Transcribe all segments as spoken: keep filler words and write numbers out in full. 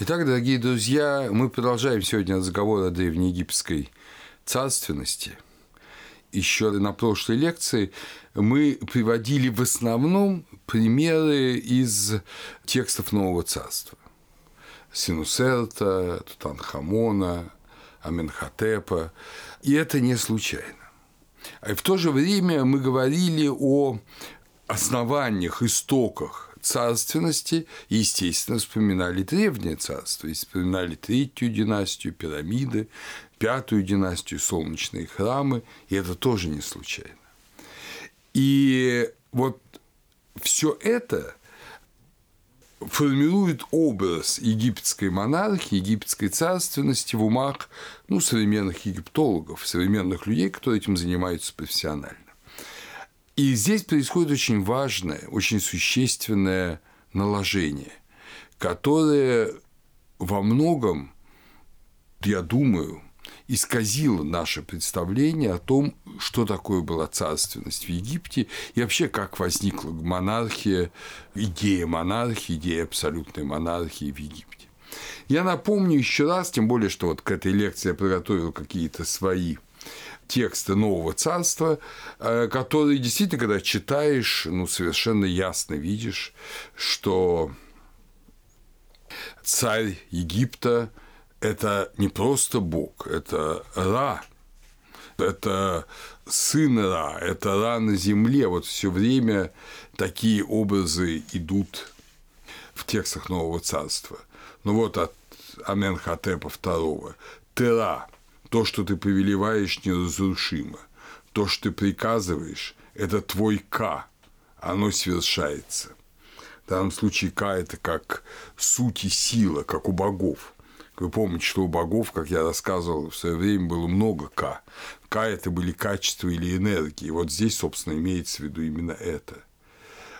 Итак, дорогие друзья, мы продолжаем сегодня разговор о древнеегипетской царственности. Еще на прошлой лекции мы приводили в основном примеры из текстов Нового Царства. Синусерта, Тутанхамона, Аменхотепа. И это не случайно. И в то же время мы говорили о основаниях, истоках царственности, и, естественно, вспоминали древнее царство, и вспоминали третью династию, пирамиды, пятую династию, солнечные храмы, и это тоже не случайно. И вот все это формирует образ египетской монархии, египетской царственности в умах ну, современных египтологов, современных людей, которые этим занимаются профессионально. И здесь происходит очень важное, очень существенное наложение, которое во многом, я думаю, исказило наше представление о том, что такое была царственность в Египте и вообще, как возникла монархия, идея монархии, идея абсолютной монархии в Египте. Я напомню еще раз, тем более, что вот к этой лекции я подготовил какие-то свои тексты Нового Царства, которые действительно, когда читаешь, ну, совершенно ясно видишь, что царь Египта – это не просто бог, это Ра, это сын Ра, это Ра на земле. Вот все время такие образы идут в текстах Нового Царства. Ну, вот от Аменхотепа второго – Тера. То, что ты повелеваешь, неразрушимо. То, что ты приказываешь, это твой Ка. Оно свершается. В данном случае Ка – это как суть и сила, как у богов. Вы помните, что у богов, как я рассказывал, в свое время было много Ка. Ка – это были качества или энергии. Вот здесь, собственно, имеется в виду именно это.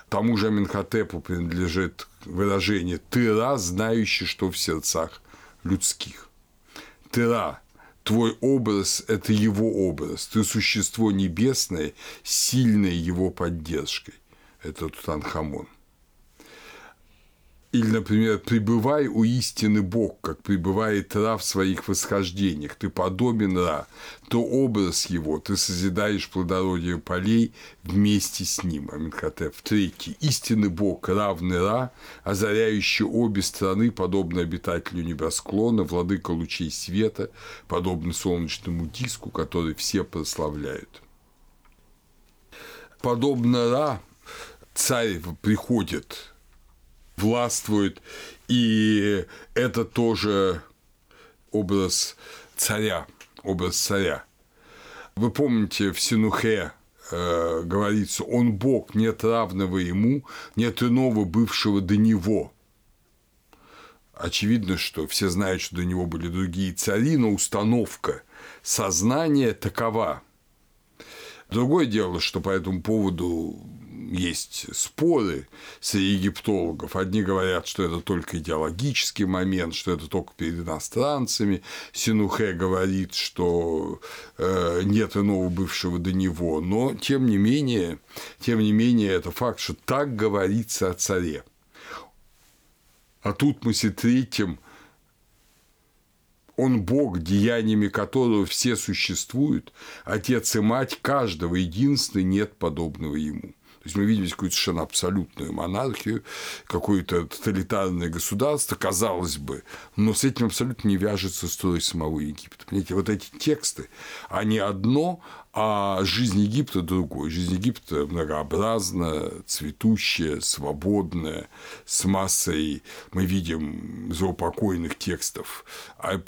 Тому же Аменхотепу принадлежит выражение «Тыра, знающий, что в сердцах людских». Тыра. Твой образ – это его образ. Ты – существо небесное, сильное его поддержкой. Это Тутанхамон. Или, например, «Пребывай у истины Бог, как пребывает Ра в своих восхождениях. Ты подобен Ра, ты образ его, ты созидаешь плодородие полей вместе с ним». Аменхотеп третий. «Истинный Бог, равный Ра, озаряющий обе стороны, подобно обитателю небосклона, владыка лучей света, подобно солнечному диску, который все прославляют». Подобно Ра царь приходит, властвует, и это тоже образ царя, образ царя. Вы помните, в Синухе э, говорится: «Он Бог, нет равного ему, нет иного бывшего до него». Очевидно, что все знают, что до него были другие цари, но установка сознания такова. Другое дело, что по этому поводу есть споры среди египтологов. Одни говорят, что это только идеологический момент, что это только перед иностранцами. Синухе говорит, что нет иного бывшего до него. Но, тем не менее, тем не менее, это факт, что так говорится о царе. О Тутмосе Третьем: «Он Бог, деяниями которого все существуют, отец и мать каждого, единственный, нет подобного ему». То есть мы видим какую-то совершенно абсолютную монархию, какое-то тоталитарное государство, казалось бы, но с этим абсолютно не вяжется строй самого Египта. Понимаете, вот эти тексты, они одно, а жизнь Египта другое. Жизнь Египта многообразна, цветущая, свободная, с массой, мы видим, заупокойных текстов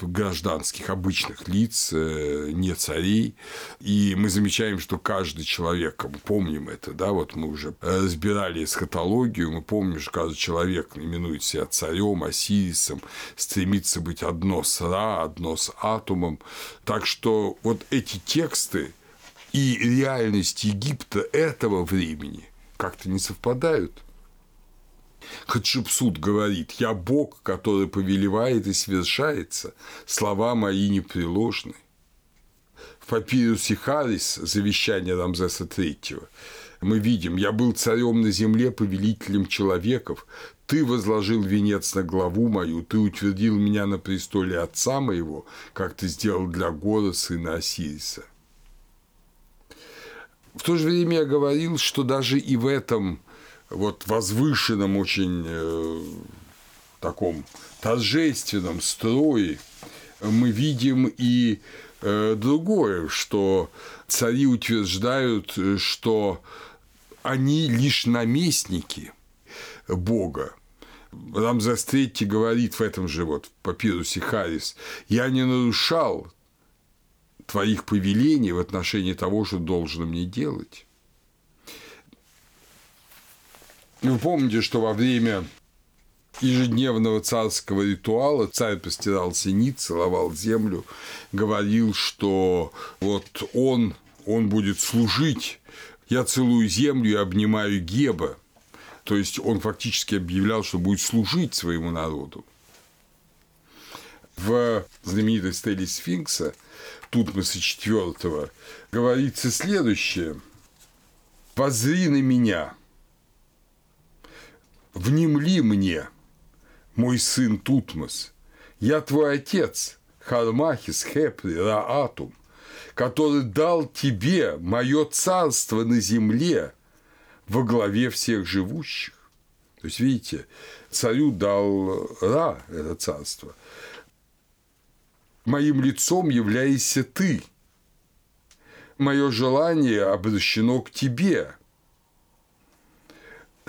гражданских, обычных лиц, не царей. И мы замечаем, что каждый человек, мы помним это, да, вот мы уже разбирали эсхатологию, мы помним, что каждый человек именует себя царем, Осирисом, стремится быть одно с Ра, одно с Атумом. Так что вот эти тексты и реальность Египта этого времени как-то не совпадают. Хатшепсут говорит: «Я Бог, который повелевает и свершается, слова мои непреложны». В папирусе Харис, завещание Рамзеса третьего, мы видим: «Я был царем на земле, повелителем человеков, Ты возложил венец на главу мою, ты утвердил меня на престоле отца моего, как ты сделал для Гора, сына Осириса. В то же время я говорил, что даже и в этом вот возвышенном, очень э, таком торжественном строе мы видим и э, другое, что цари утверждают, что они лишь наместники Бога. Рамзес третий говорит в этом же вот папирусе Харис: «Я не нарушал твоих повелений в отношении того, что должен мне делать». Вы помните, что во время ежедневного царского ритуала царь постирал синит, целовал землю, говорил, что вот он, он будет служить. «Я целую землю и обнимаю Геба». То есть, он фактически объявлял, что будет служить своему народу. В знаменитой стеле сфинкса Тутмоса четвёртого говорится следующее: «Воззри на меня, внемли мне, мой сын Тутмос, я твой отец, Хармахис, Хепри, Раатум, который дал тебе мое царство на земле во главе всех живущих». То есть, видите, царю дал Ра это царство. «Моим лицом являешься ты. Мое желание обращено к тебе.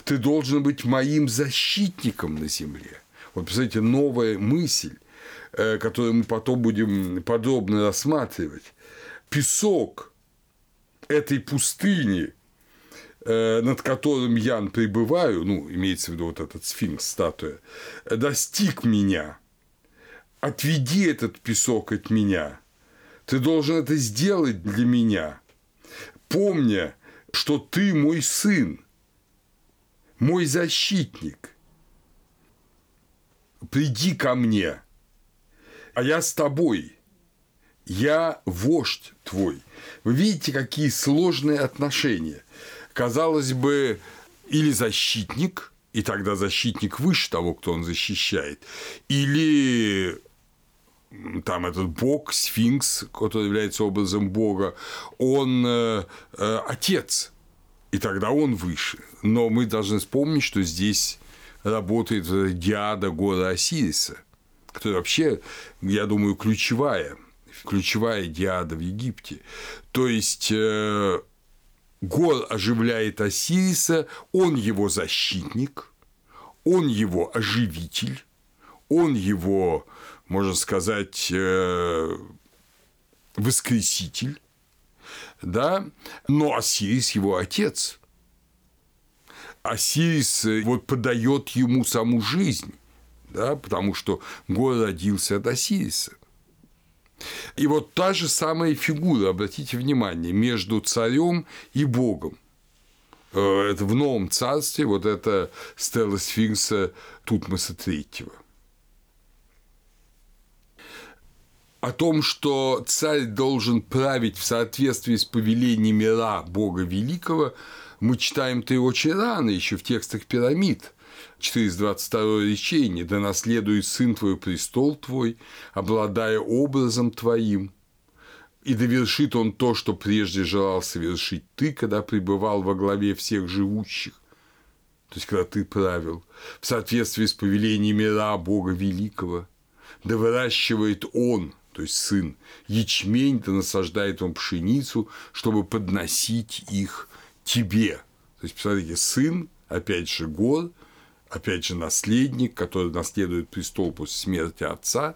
Ты должен быть моим защитником на земле». Вот, посмотрите, новая мысль, которую мы потом будем подробно рассматривать. Песок этой пустыни, над которым я пребываю, ну, имеется в виду вот этот сфинкс, статуя, достиг меня. Отведи этот песок от меня. Ты должен это сделать для меня, помня, что ты мой сын, мой защитник. Приди ко мне, а я с тобой. Я вождь твой. Вы видите, какие сложные отношения. Казалось бы, или защитник, и тогда защитник выше того, кто он защищает, или там этот бог, сфинкс, который является образом бога, он э, э, отец, и тогда он выше. Но мы должны вспомнить, что здесь работает диада Гора Осириса, которая вообще, я думаю, ключевая, ключевая диада в Египте. То есть... Э, Гор оживляет Осириса, он его защитник, он его оживитель, он его, можно сказать, воскреситель, да? Но Осирис его отец. Осирис вот подает ему саму жизнь, да? Потому что Гор родился от Осириса. И вот та же самая фигура, обратите внимание, между царем и богом. Это в новом царстве вот это стела сфинкса Тутмоса третьего. О том, что царь должен править в соответствии с повелениями Ра, бога великого, мы читаем-то и очень рано, еще в текстах пирамид. четыреста двадцать второе речение: «Да наследует сын твой престол твой, обладая образом твоим, и довершит он то, что прежде желал совершить ты, когда пребывал во главе всех живущих». То есть, когда ты правил в соответствии с повелениями Ра, бога великого. «Да выращивает он», то есть сын, «ячмень, да насаждает он пшеницу, чтобы подносить их тебе». То есть, посмотрите, сын, опять же, Гор, опять же, наследник, который наследует престол после смерти отца,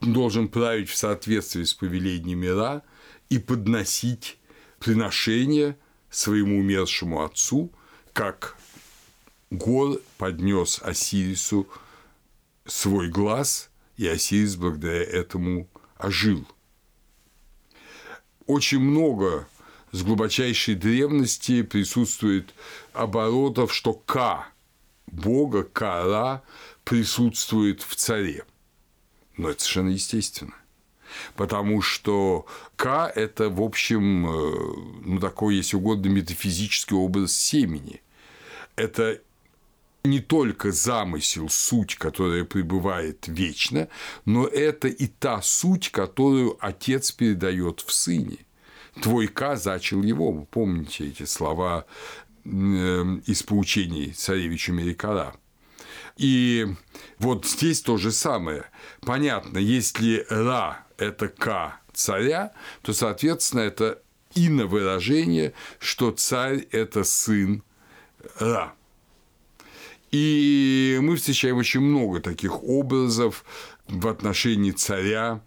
должен править в соответствии с повелениями Ра и подносить приношение своему умершему отцу, как Гор поднес Осирису свой глаз, и Осирис благодаря этому ожил. Очень много с глубочайшей древности присутствует оборотов, что Ка бога, Кара, присутствует в царе. Но это совершенно естественно. Потому что Ка – это, в общем, ну, такой, если угодно, метафизический образ семени. Это не только замысел, суть, которая пребывает вечно, но это и та суть, которую отец передает в сыне. Твой Ка зачал его. Вы помните эти слова из поучений царевича Мерекара. И вот здесь то же самое. Понятно, если Ра – это Ка царя, то, соответственно, это иновыражение, что царь – это сын Ра. И мы встречаем очень много таких образов в отношении царя.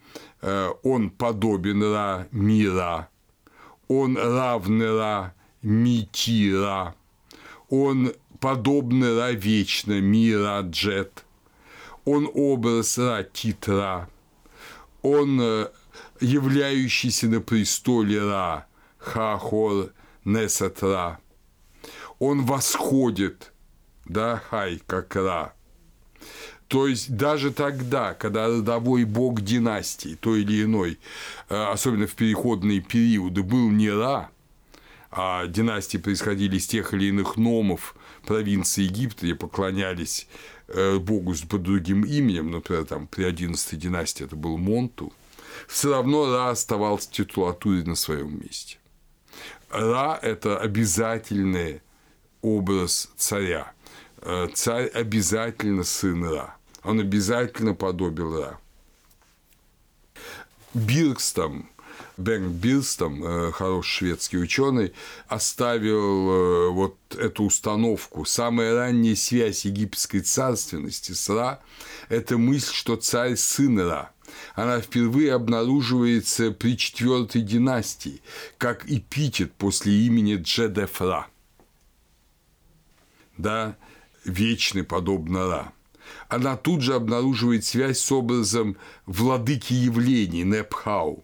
Он подобен Ра, Мира. Он равен Ра, Микира. Он подобный Ра вечно, Мира, Джет. Он образ Ра, Титра. Он являющийся на престоле Ра, Хахор, Несет Ра. Он восходит, да, Хай, как Ра. То есть, даже тогда, когда родовой бог династии, той или иной, особенно в переходные периоды, был не Ра, а династии происходили из тех или иных номов провинции Египта, где поклонялись богу под другим именем, например, там, при одиннадцатой династии это был Монту, все равно Ра оставался в титулатуре на своем месте. Ра – это обязательный образ царя. Царь обязательно сын Ра. Он обязательно подобил Ра. Биркстам, Бенг Биркстам, хороший шведский ученый, оставил вот эту установку. Самая ранняя связь египетской царственности с Ра – это мысль, что царь сын Ра. Она впервые обнаруживается при четвертой династии, как эпитет после имени Джедефра. Да, вечный, подобно Ра. Она тут же обнаруживает связь с образом владыки явлений Непхау.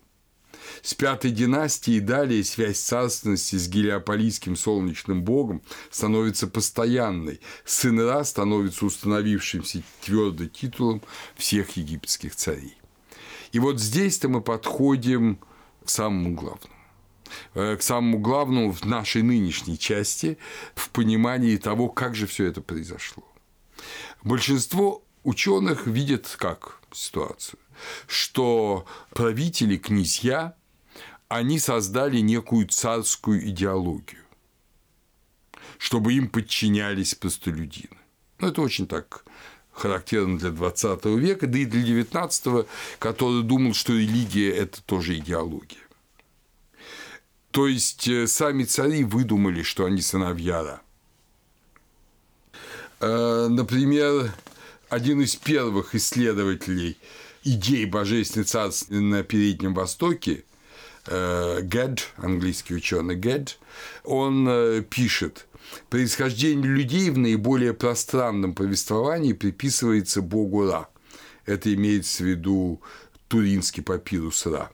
С пятой династии и далее связь царственности с гелиополийским солнечным богом становится постоянной. Сын Ра становится установившимся твердым титулом всех египетских царей. И вот здесь-то мы подходим к самому главному. К самому главному в нашей нынешней части, в понимании того, как же все это произошло. Большинство ученых видят как ситуацию, что правители, князья, они создали некую царскую идеологию, чтобы им подчинялись простолюдины. Ну, это очень так характерно для двадцатого века, да и для девятнадцатого, который думал, что религия – это тоже идеология. То есть, сами цари выдумали, что они сыновья Ра. Например, один из первых исследователей идей божественной царства на Переднем Востоке, Гэд, английский ученый Гэд, он пишет: происхождение людей в наиболее пространном повествовании приписывается богу Ра. Это имеется в виду туринский папирус Ра.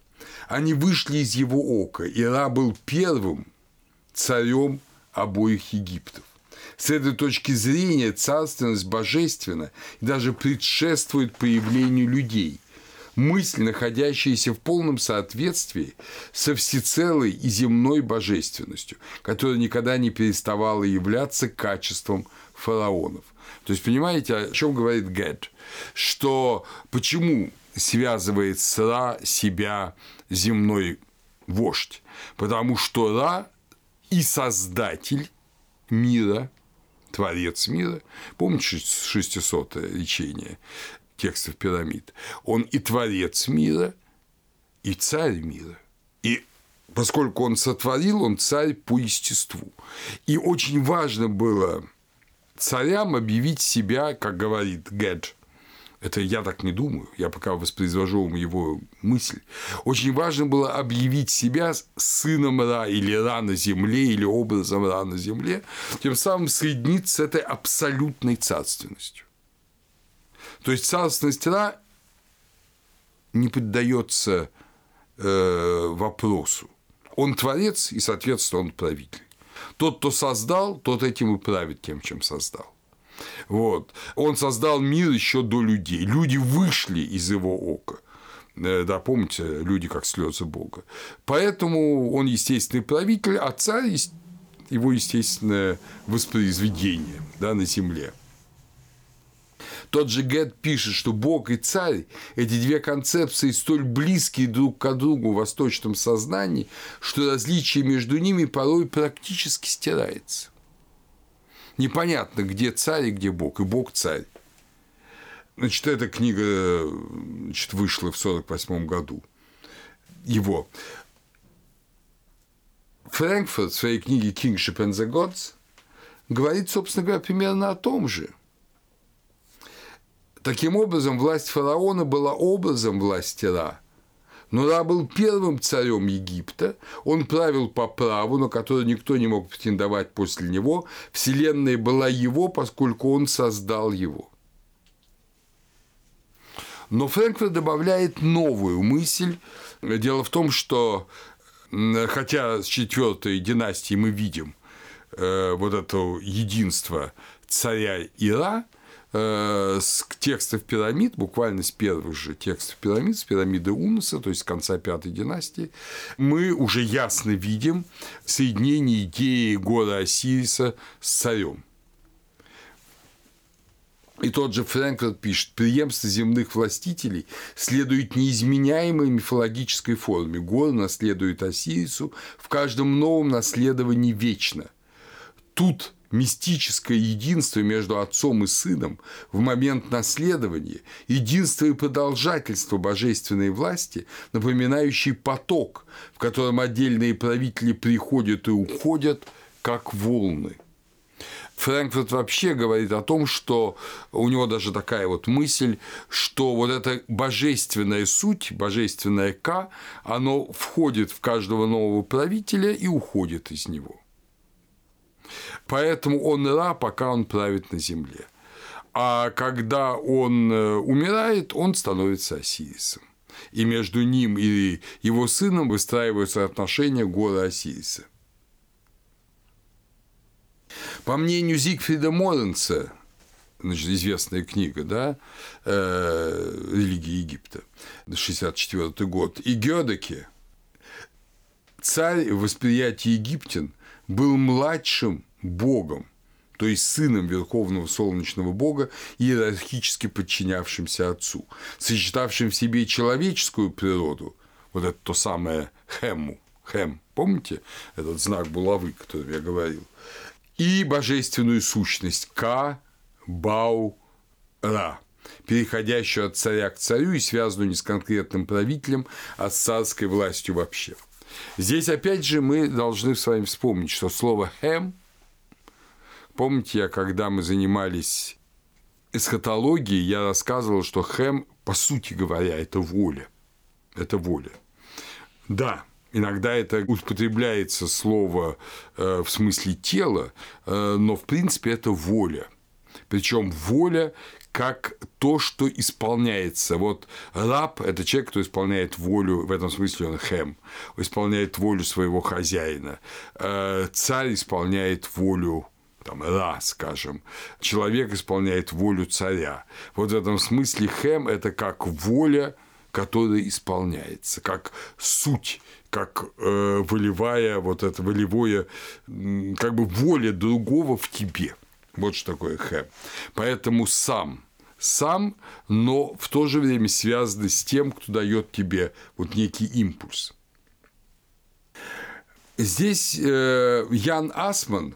Они вышли из его ока, и Ра был первым царем обоих Египтов. С этой точки зрения царственность божественна и даже предшествует появлению людей. Мысль, находящаяся в полном соответствии со всецелой и земной божественностью, которая никогда не переставала являться качеством фараонов. То есть, понимаете, о чем говорит Гэд? Что почему связывает с Ра себя земной вождь, потому что Ра и создатель мира, творец мира, помните шестисотое речение текстов пирамид, он и творец мира, и царь мира, и поскольку он сотворил, он царь по естеству, и очень важно было царям объявить себя, как говорит Гэд, это я так не думаю, я пока воспроизвожу вам его мысль. Очень важно было объявить себя сыном Ра или Ра на земле, или образом Ра на земле, тем самым соединиться с этой абсолютной царственностью. То есть, царственность Ра не поддается э, вопросу. Он творец, и, соответственно, он правитель. Тот, кто создал, тот этим и правит тем, чем создал. Вот. Он создал мир еще до людей. Люди вышли из его ока. Да, помните, люди как слезы Бога. Поэтому он естественный правитель, а царь – его естественное воспроизведение, да, на земле. Тот же Гэд пишет, что Бог и царь – эти две концепции столь близкие друг к другу в восточном сознании, что различие между ними порой практически стирается. Непонятно, где царь и где Бог, и Бог – царь. Значит, эта книга значит, вышла в сорок восьмом году. Его. Фрэнкфорд в своей книге «Kingship and the Gods» говорит, собственно говоря, примерно о том же. Таким образом, власть фараона была образом власти Ра. Но Ра был первым царем Египта, он правил по праву, на которое никто не мог претендовать после него, вселенная была его, поскольку он создал его. Но Фрэнкфорд добавляет новую мысль. Дело в том, что, хотя с четвертой династии мы видим э, вот это единство царя и Ра, э, с текстов пирамид, буквально с первых же текстов пирамид, с пирамиды Унуса, то есть с конца пятой династии, мы уже ясно видим соединение идеи гора Осириса с царем. И тот же Фрэнкфорд пишет, преемство земных властителей следует неизменяемой мифологической форме. Гор наследует Осирису в каждом новом наследовании вечно. Тут мистическое единство между отцом и сыном в момент наследования, единство и продолжательство божественной власти, напоминающий поток, в котором отдельные правители приходят и уходят, как волны. Фрэнкфорд вообще говорит о том, что у него даже такая вот мысль, что вот эта божественная суть, божественное К, оно входит в каждого нового правителя и уходит из него. Поэтому он Ра, пока он правит на земле. А когда он умирает, он становится Осирисом. И между ним и его сыном выстраиваются отношения гора Осириса. По мнению Зигфрида Моренца, значит, известная книга, да, «Религия Египта», шестьдесят четвёртый год, и Гердеки, царь в восприятии египтян был младшим богом, то есть сыном верховного солнечного бога, иерархически подчинявшимся отцу, сочетавшим в себе человеческую природу, вот это то самое хэмму, хэм, помните, этот знак булавы, о котором я говорил, и божественную сущность Ка, Бау, Ра, переходящую от царя к царю и связанную не с конкретным правителем, а с царской властью вообще. Здесь, опять же, мы должны с вами вспомнить, что слово «хэм», помните, я, когда мы занимались эсхатологией, я рассказывал, что «хэм», по сути говоря, это воля. Это воля. Да. Иногда это употребляется слово э, в смысле тела, э, но в принципе это воля. Причем воля как то, что исполняется. Вот раб – это человек, кто исполняет волю, в этом смысле он хэм, исполняет волю своего хозяина. Э, царь исполняет волю там, Ра, скажем. Человек исполняет волю царя. Вот в этом смысле хэм – это как воля, которая исполняется, как суть, как э, волевая, вот это волевое, как бы воля другого в тебе. Вот что такое хэм. Поэтому сам, сам, но в то же время связан с тем, кто дает тебе вот некий импульс. Здесь э, Ян Асман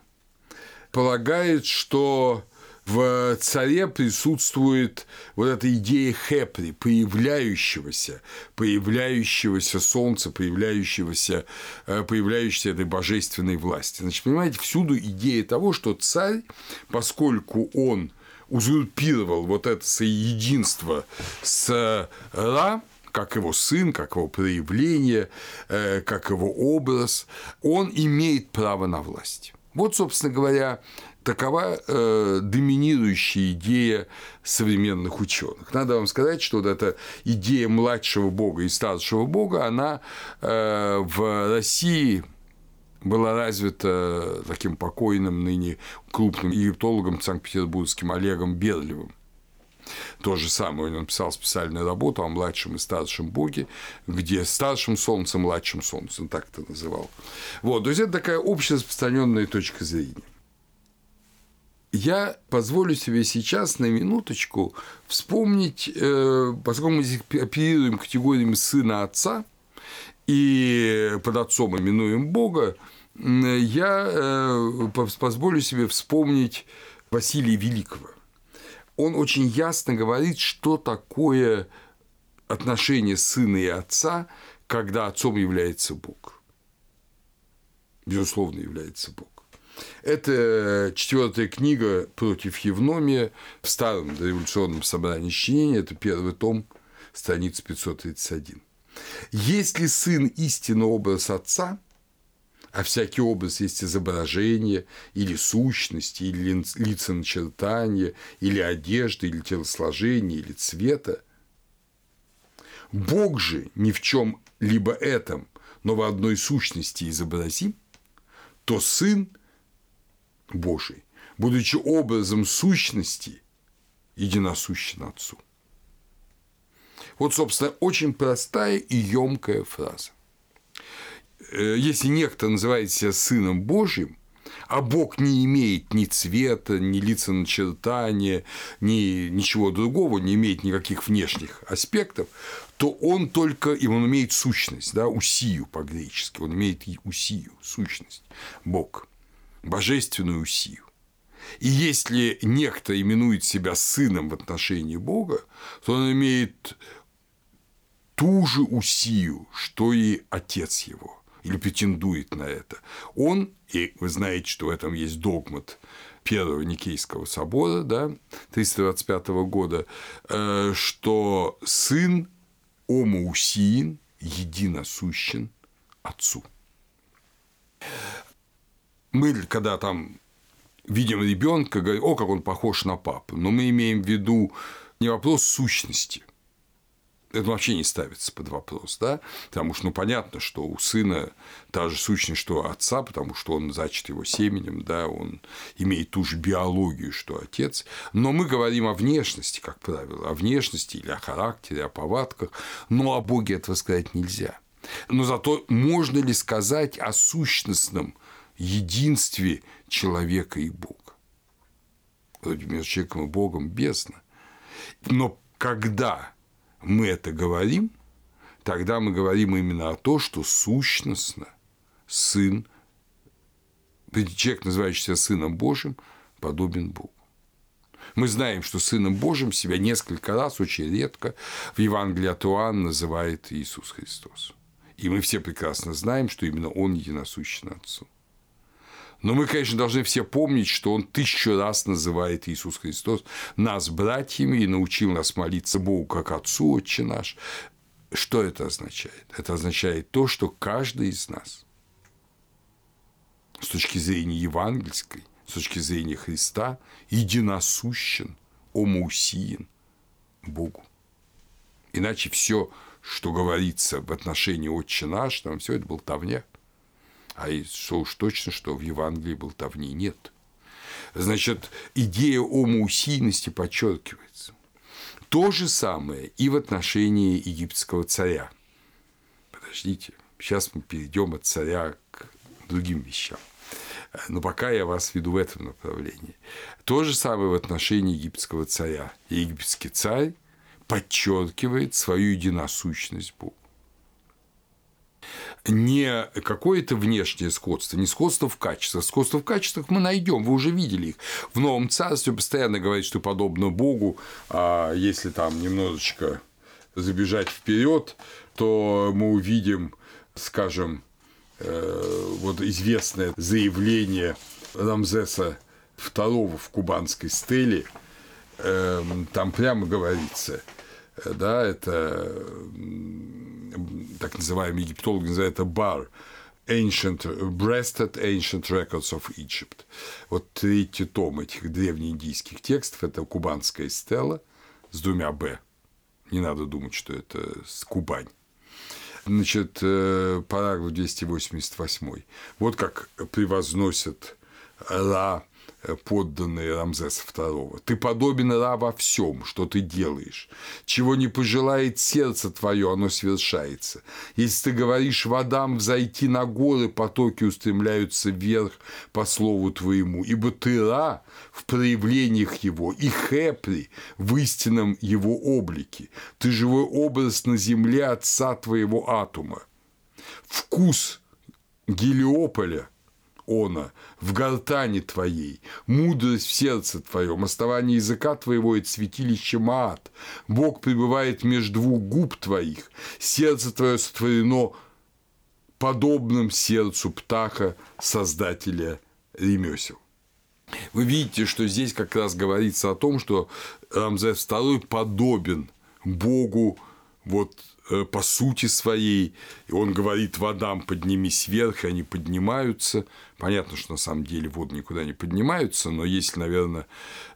полагает, что в царе присутствует вот эта идея Хепри, появляющегося, появляющегося солнца, появляющегося, появляющейся этой божественной власти. Значит, понимаете, всюду идея того, что царь, поскольку он узурпировал вот это единство с Ра, как его сын, как его проявление, как его образ, он имеет право на власть. Вот, собственно говоря, такова э, доминирующая идея современных ученых. Надо вам сказать, что вот эта идея младшего бога и старшего бога, она э, в России была развита таким покойным ныне крупным египтологом санкт-петербургским Олегом Берливым. То же самое, он написал специальную работу о младшем и старшем боге, где старшим солнцем, младшим солнцем, так это называл. Вот, то есть это такая общераспространенная точка зрения. я позволю себе сейчас на минуточку вспомнить, э, поскольку мы здесь оперируем категориями сына отца и под отцом именуем Бога, э, я э, позволю себе вспомнить Василия Великого. Он очень ясно говорит, что такое отношение сына и отца, когда отцом является Бог. Безусловно, является Бог. Это четвертая книга «Против Евномия» в старом дореволюционном собрании сочинений, это первый том, страница пятьсот тридцать один. Если сын истинный образ отца, а всякий образ есть изображение, или сущность, или лиценачертание, или одежда, или телосложение, или цвета, Бог же ни в чем либо этом, но в одной сущности изобразим, то сын Божий, будучи образом сущности, единосущен Отцу. Вот, собственно, очень простая и ёмкая фраза. Если некто называет себя Сыном Божьим, а Бог не имеет ни цвета, ни лиценачертания, ни ничего другого, не имеет никаких внешних аспектов, то он только, и он имеет сущность, да, усию по-гречески, он имеет усию, сущность, Бог. Божественную усию. И если некто именует себя сыном в отношении Бога, то он имеет ту же усию, что и отец его, или претендует на это. Он, и вы знаете, что в этом есть догмат Первого Никейского собора, да, триста двадцать пятого года, что сын омоусиин единосущен отцу. Мы, когда там видим ребенка, говорим, о, как он похож на папу, но мы имеем в виду не вопрос сущности. Это вообще не ставится под вопрос, да? Потому что, ну, понятно, что у сына та же сущность, что у отца, потому что он зачат его семенем, да, он имеет ту же биологию, что отец. Но мы говорим о внешности, как правило, о внешности или о характере, о повадках, но о Боге этого сказать нельзя. Но зато можно ли сказать о сущностном единстве человека и Бога? Вроде между человеком и Богом бездна. Но когда мы это говорим, тогда мы говорим именно о том, что сущностно сын, человек, называющийся Сыном Божьим, подобен Богу. Мы знаем, что Сыном Божьим себя несколько раз, очень редко, в Евангелии от Иоанна называет Иисус Христос. И мы все прекрасно знаем, что именно Он единосущен Отцу. Но мы, конечно, должны все помнить, что он тысячу раз называет Иисус Христос нас братьями и научил нас молиться Богу как Отцу, Отче наш. Что это означает? Это означает то, что каждый из нас, с точки зрения евангельской, с точки зрения Христа, единосущен, омоусиен Богу. Иначе все, что говорится в отношении Отче наш, там все это болтовня. А что уж точно, что в Евангелии болтовни нет. Значит, идея омоусийности подчеркивается. То же самое и в отношении египетского царя. Подождите, сейчас мы перейдем от царя к другим вещам. Но пока я вас веду в этом направлении. То же самое в отношении египетского царя. Египетский царь подчеркивает свою единосущность Богу. Не какое-то внешнее сходство, не сходство в качествах. Сходство в качествах мы найдем, вы уже видели их. В Новом Царстве постоянно говорят, что подобно Богу, а если там немножечко забежать вперед, то мы увидим, скажем, вот известное заявление Рамзеса второго в кубанской стеле, там прямо говорится, да, это... так называемый египтолог называет это бар, Ancient Breasted Ancient Records of Egypt. Вот третий том этих древнеиндийских текстов – это кубанская стела с двумя «б». Не надо думать, что это Кубань. Значит, параграф двести восемьдесят восемь. Вот как превозносят Ра подданный Рамзеса второго. «Ты подобен Ра во всем, что ты делаешь. Чего не пожелает сердце твое, оно свершается. Если ты говоришь водам взойти на горы, потоки устремляются вверх по слову твоему. Ибо ты Ра в проявлениях его, и Хепри в истинном его облике. Ты живой образ на земле отца твоего Атума. Вкус Гелиополя она в гортане твоей, мудрость в сердце твоем, основание языка твоего и святилище Маат. Бог пребывает между двух губ твоих, сердце твое сотворено подобным сердцу птаха, создателя ремесел». Вы видите, что здесь как раз говорится о том, что Рамзес второй подобен Богу вот по сути своей, и он говорит водам: поднимись вверх, и они поднимаются. Понятно, что на самом деле воды никуда не поднимаются, но если, наверное,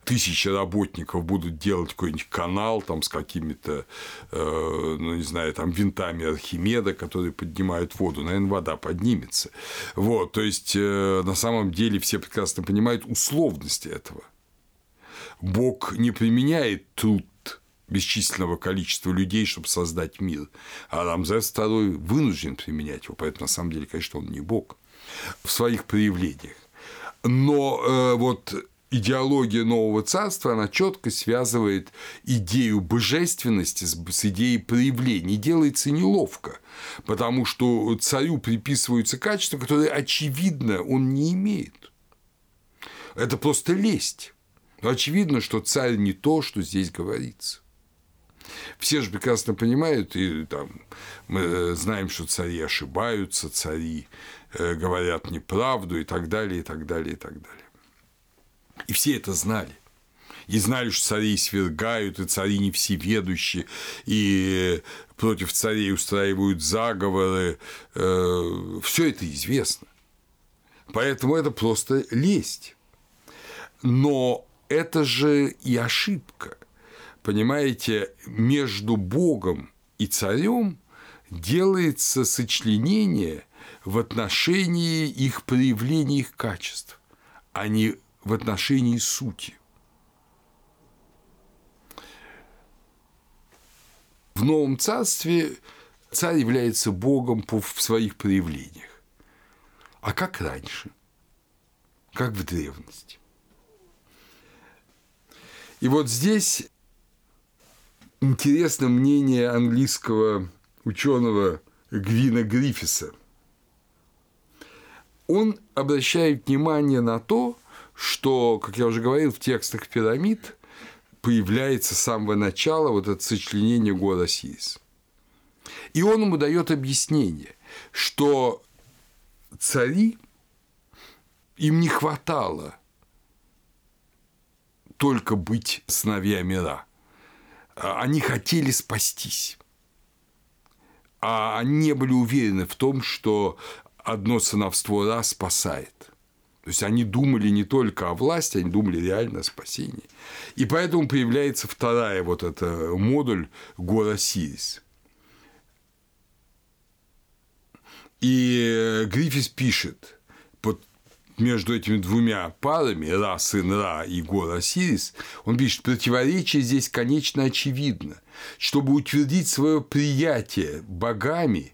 тысячи работников будут делать какой-нибудь канал там, с какими-то, ну, не знаю, там, винтами Архимеда, которые поднимают воду, наверное, вода поднимется. Вот, то есть, на самом деле, все прекрасно понимают условности этого. Бог не применяет труд бесчисленного количества людей, чтобы создать мир. А Рамзес второй вынужден применять его, поэтому, на самом деле, конечно, он не бог в своих проявлениях. Но э, вот идеология нового царства, она четко связывает идею божественности с, с идеей проявления. И делается неловко, потому что царю приписываются качества, которые, очевидно, он не имеет. Это просто лесть. Очевидно, что царь не то, что здесь говорится. Все же прекрасно понимают, и там, мы знаем, что цари ошибаются, цари говорят неправду и так далее, и так далее, и так далее. И все это знали. И знали, что царей свергают, и цари не всеведущие, и против царей устраивают заговоры. Все это известно. Поэтому это просто лесть. Но это же и ошибка. Понимаете, между Богом и царем делается сочленение в отношении их проявлений, их качеств, а не в отношении сути. В Новом Царстве царь является Богом в своих проявлениях. А как раньше? Как в древности? И вот здесь интересно мнение английского ученого Гвина Гриффитса. Он обращает внимание на то, что, как я уже говорил, в текстах пирамид появляется с самого начала вот это сочленение гор Осирис. И он ему дает объяснение, что цари, им не хватало только быть сыновьями Ра. Они хотели спастись, а они не были уверены в том, что одно сыновство Ра спасает. То есть, они думали не только о власти, они думали реально о спасении. И поэтому появляется вторая вот эта модуль гор Осирис. И Гриффитс пишет, под между этими двумя парами, Ра, сын Ра и гор Осирис, он пишет: противоречие здесь, конечно, очевидно. Чтобы утвердить свое приятие богами,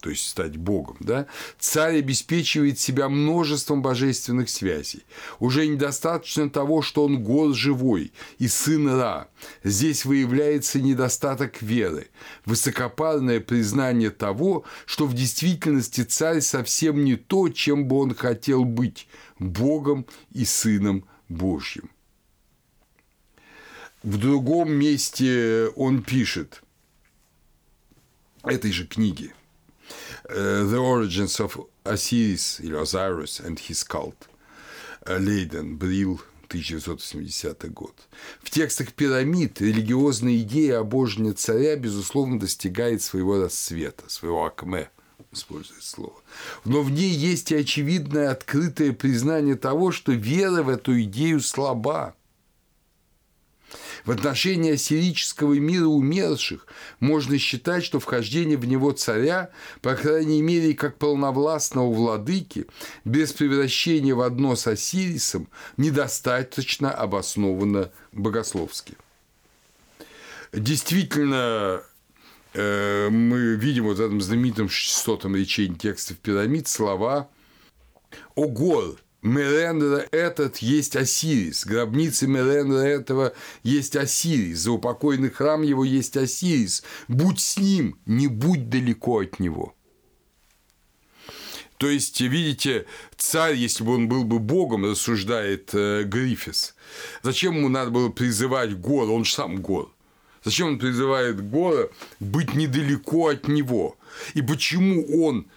то есть стать богом, да, царь обеспечивает себя множеством божественных связей. Уже недостаточно того, что он гор живой и сын Ра. Здесь выявляется недостаток веры, высокопарное признание того, что в действительности царь совсем не то, чем бы он хотел быть, богом и сыном Божьим. В другом месте он пишет этой же книги: The Origins of Osiris, или Osiris and His Cult, Лейден, Брилл, тысяча девятьсот восьмидесятый год. В текстах пирамид религиозная идея обожения царя, безусловно, достигает своего расцвета, своего акме, используя слово. Но в ней есть и очевидное открытое признание того, что вера в эту идею слаба. В отношении ассирийского мира умерших можно считать, что вхождение в него царя, по крайней мере, как полновластного владыки, без превращения в одно с Осирисом, недостаточно обосновано богословски. Действительно, мы видим вот в этом знаменитом шестисотом речении текстов пирамид слова «О гор, Меренра этот есть Осирис, гробницы Меренра этого есть Осирис, заупокойный храм его есть Осирис, будь с ним, не будь далеко от него». То есть, видите, царь, если бы он был бы богом, рассуждает Гриффитс, зачем ему надо было призывать гор, он же сам гор. Зачем он призывает гора быть недалеко от него? И почему он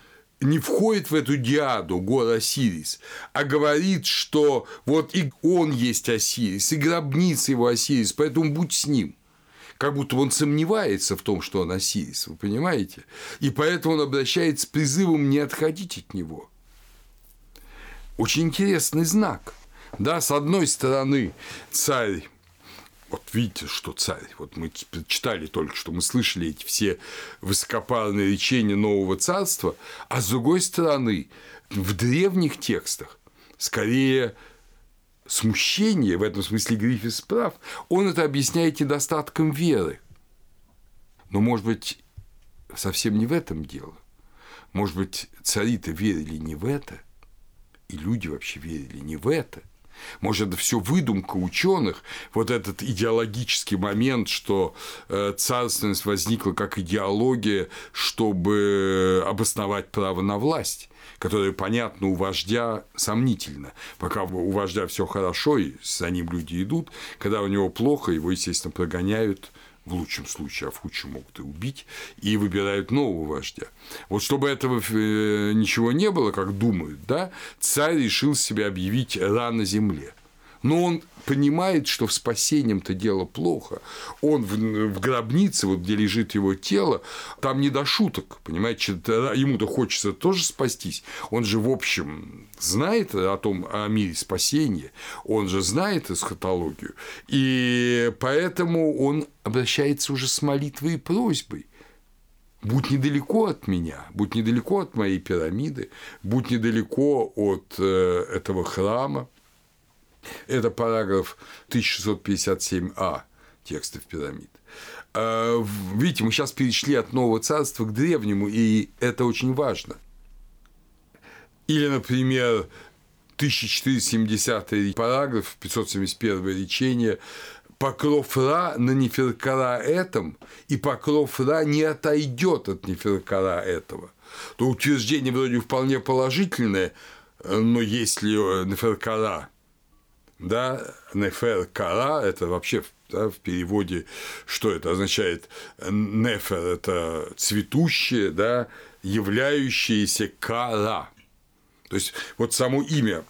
не входит в эту диаду гора Осирис, а говорит, что вот и он есть Осирис, и гробница его Осирис, поэтому будь с ним. Как будто он сомневается в том, что он Осирис, вы понимаете? И поэтому он обращается с призывом не отходить от него. Очень интересный знак. Да, с одной стороны, царь. Вот видите, что царь. Вот мы читали только что, мы слышали эти все высокопарные речения нового царства. А с другой стороны, в древних текстах скорее смущение, в этом смысле Гриффитс прав, он это объясняет недостатком веры. Но, может быть, совсем не в этом дело. Может быть, цари-то верили не в это, и люди вообще верили не в это. Может, это все выдумка ученых, вот этот идеологический момент, что царственность возникла как идеология, чтобы обосновать право на власть, которое, понятно, у вождя сомнительно. Пока у вождя все хорошо, и за ним люди идут, когда у него плохо, его, естественно, прогоняют. В лучшем случае, а в худшем могут и убить, и выбирают нового вождя. Вот чтобы этого ничего не было, как думают, да, царь решил себя объявить Ра на земле. Но он понимает, что в спасением-то дело плохо. Он в гробнице, вот где лежит его тело, там не до шуток, понимаете, ему-то хочется тоже спастись. Он же, в общем, знает о том, о мире спасения, он же знает эсхатологию, и поэтому он обращается уже с молитвой и просьбой. Будь недалеко от меня, будь недалеко от моей пирамиды, будь недалеко от этого храма. Это параграф тысяча шестьсот пятьдесят семь а текстов пирамид. Видите, мы сейчас перешли от нового царства к древнему, и это очень важно. Или, например, тысяча четыреста семидесятый параграф, пятьсот семьдесят первое речение «Покров Ра на Неферкара этом, и покров Ра не отойдет от Неферкара этого». То утверждение вроде вполне положительное, но если Неферкара... Да, Неферкара – это вообще, да, в переводе, что это означает? Нефер – это цветущее, да, являющееся кара. То есть, вот само имя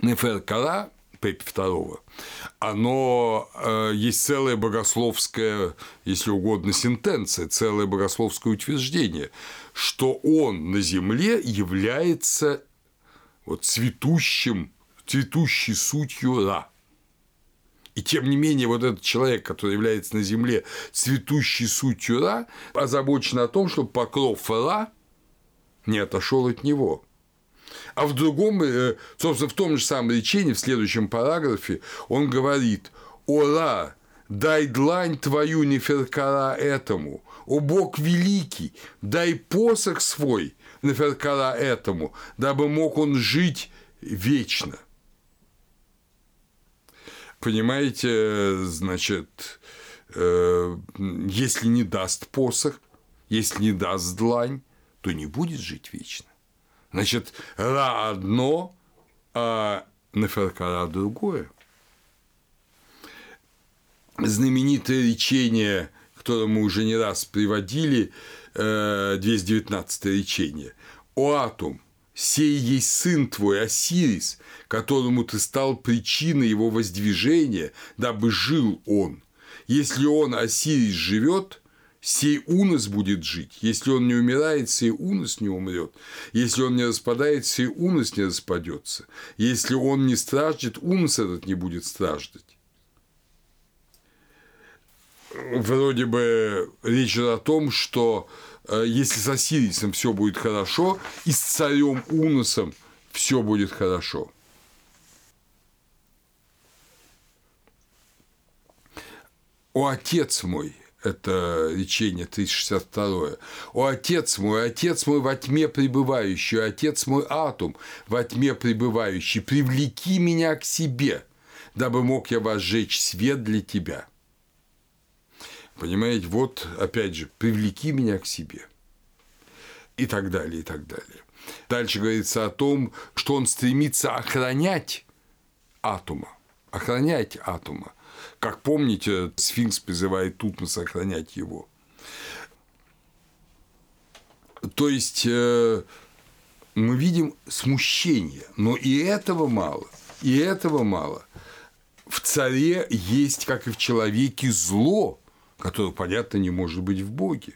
Неферкара, Пепи второго, оно э, есть целая богословская, если угодно, сентенция, целое богословское утверждение, что он на земле является вот цветущим, цветущей сутью Ра. И тем не менее, вот этот человек, который является на земле цветущей сутью Ра, озабочен о том, чтобы покров Ра не отошел от него. А в другом, собственно, в том же самом речении, в следующем параграфе, он говорит: «О Ра, дай длань твою Неферкара этому, о Бог великий, дай посох свой Неферкара этому, дабы мог он жить вечно». Понимаете, значит, э, если не даст посох, если не даст длань, то не будет жить вечно. Значит, Ра одно, а Неферкара другое. Знаменитое речение, которое мы уже не раз приводили, э, двести девятнадцатое речение. «О Атум, сей есть сын твой, Осирис, которому ты стал причиной его воздвижения, дабы жил он. Если он, Осирис, живет, сей Унус будет жить. Если он не умирает, сей Унус не умрет. Если он не распадает, сей Унус не распадется. Если он не страждет, Унус этот не будет страждать». вроде бы речь идет о том, что если с Осирисом все будет хорошо, и с царем Унусом все будет хорошо. «О, отец мой», это речение триста шестьдесят второе, «О, отец мой, отец мой во тьме пребывающий, о, отец мой Атум во тьме пребывающий, привлеки меня к себе, дабы мог я возжечь свет для тебя». Понимаете, вот, опять же, «привлеки меня к себе» и так далее, и так далее. Дальше говорится о том, что он стремится охранять Атума, охранять Атума. Как помните, сфинкс призывает Тутмоса охранять его. То есть, мы видим смущение, но и этого мало, и этого мало. В царе есть, как и в человеке, зло, которое, понятно, не может быть в Боге.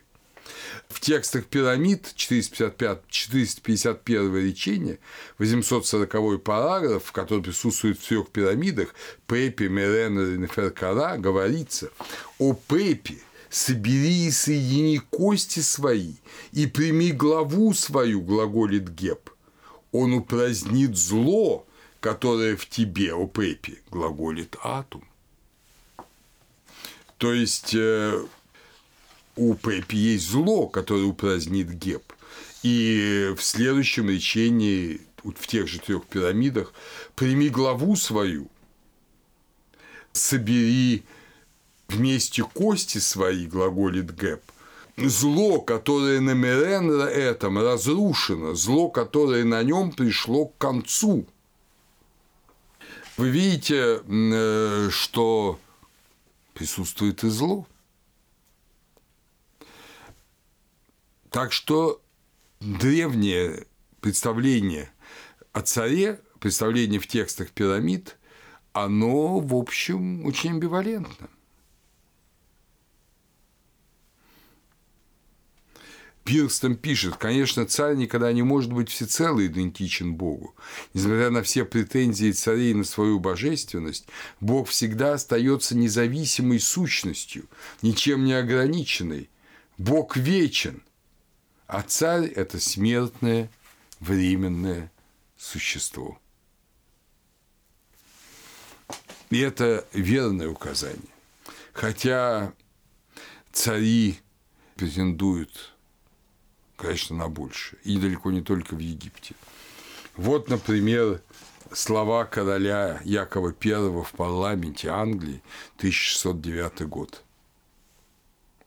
В текстах пирамид четыреста пятьдесят первое речение, восемьсот сороковой параграф, который присутствует в трех пирамидах Пепи, Меренер и Неферкара, говорится: «О Пепи, собери и соедини кости свои, и прими главу свою», – глаголит Геб. «Он упразднит зло, которое в тебе, о Пепи», – глаголит Атум. То есть у Пепи есть зло, которое упразднит Геб. И в следующем речении, в тех же трех пирамидах, прими главу свою, собери вместе кости свои, глаголит Геб. Зло, которое на Меренра этом разрушено, зло, которое на нем пришло к концу. Вы видите, что присутствует и зло. Так что древнее представление о царе, представление в текстах пирамид, оно, в общем, очень амбивалентно. Пирстон пишет: «Конечно, царь никогда не может быть всецело идентичен Богу. Несмотря на все претензии царей на свою божественность, Бог всегда остается независимой сущностью, ничем не ограниченной. Бог вечен. А царь – это смертное, временное существо». И это верное указание. Хотя цари претендуют, конечно, на большее. И далеко не только в Египте. Вот, например, слова короля Якова Первого в парламенте Англии, тысяча шестьсот девятый год.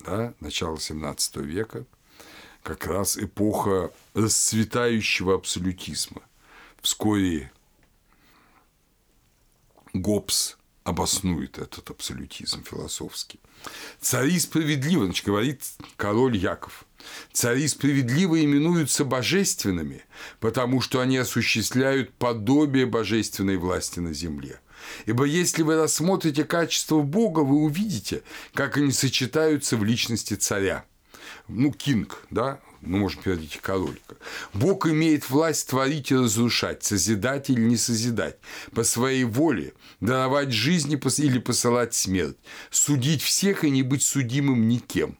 Да? Начало семнадцатого века. Как раз эпоха расцветающего абсолютизма. Вскоре Гоббс обоснует этот абсолютизм философский. «Цари справедливы», значит, говорит король Яков, «цари справедливо именуются божественными, потому что они осуществляют подобие божественной власти на земле. Ибо если вы рассмотрите качество Бога, вы увидите, как они сочетаются в личности царя». Ну, кинг, да, ну, можно переводить король. «Бог имеет власть творить и разрушать, созидать или не созидать, по своей воле, даровать жизнь или посылать смерть, судить всех и не быть судимым никем,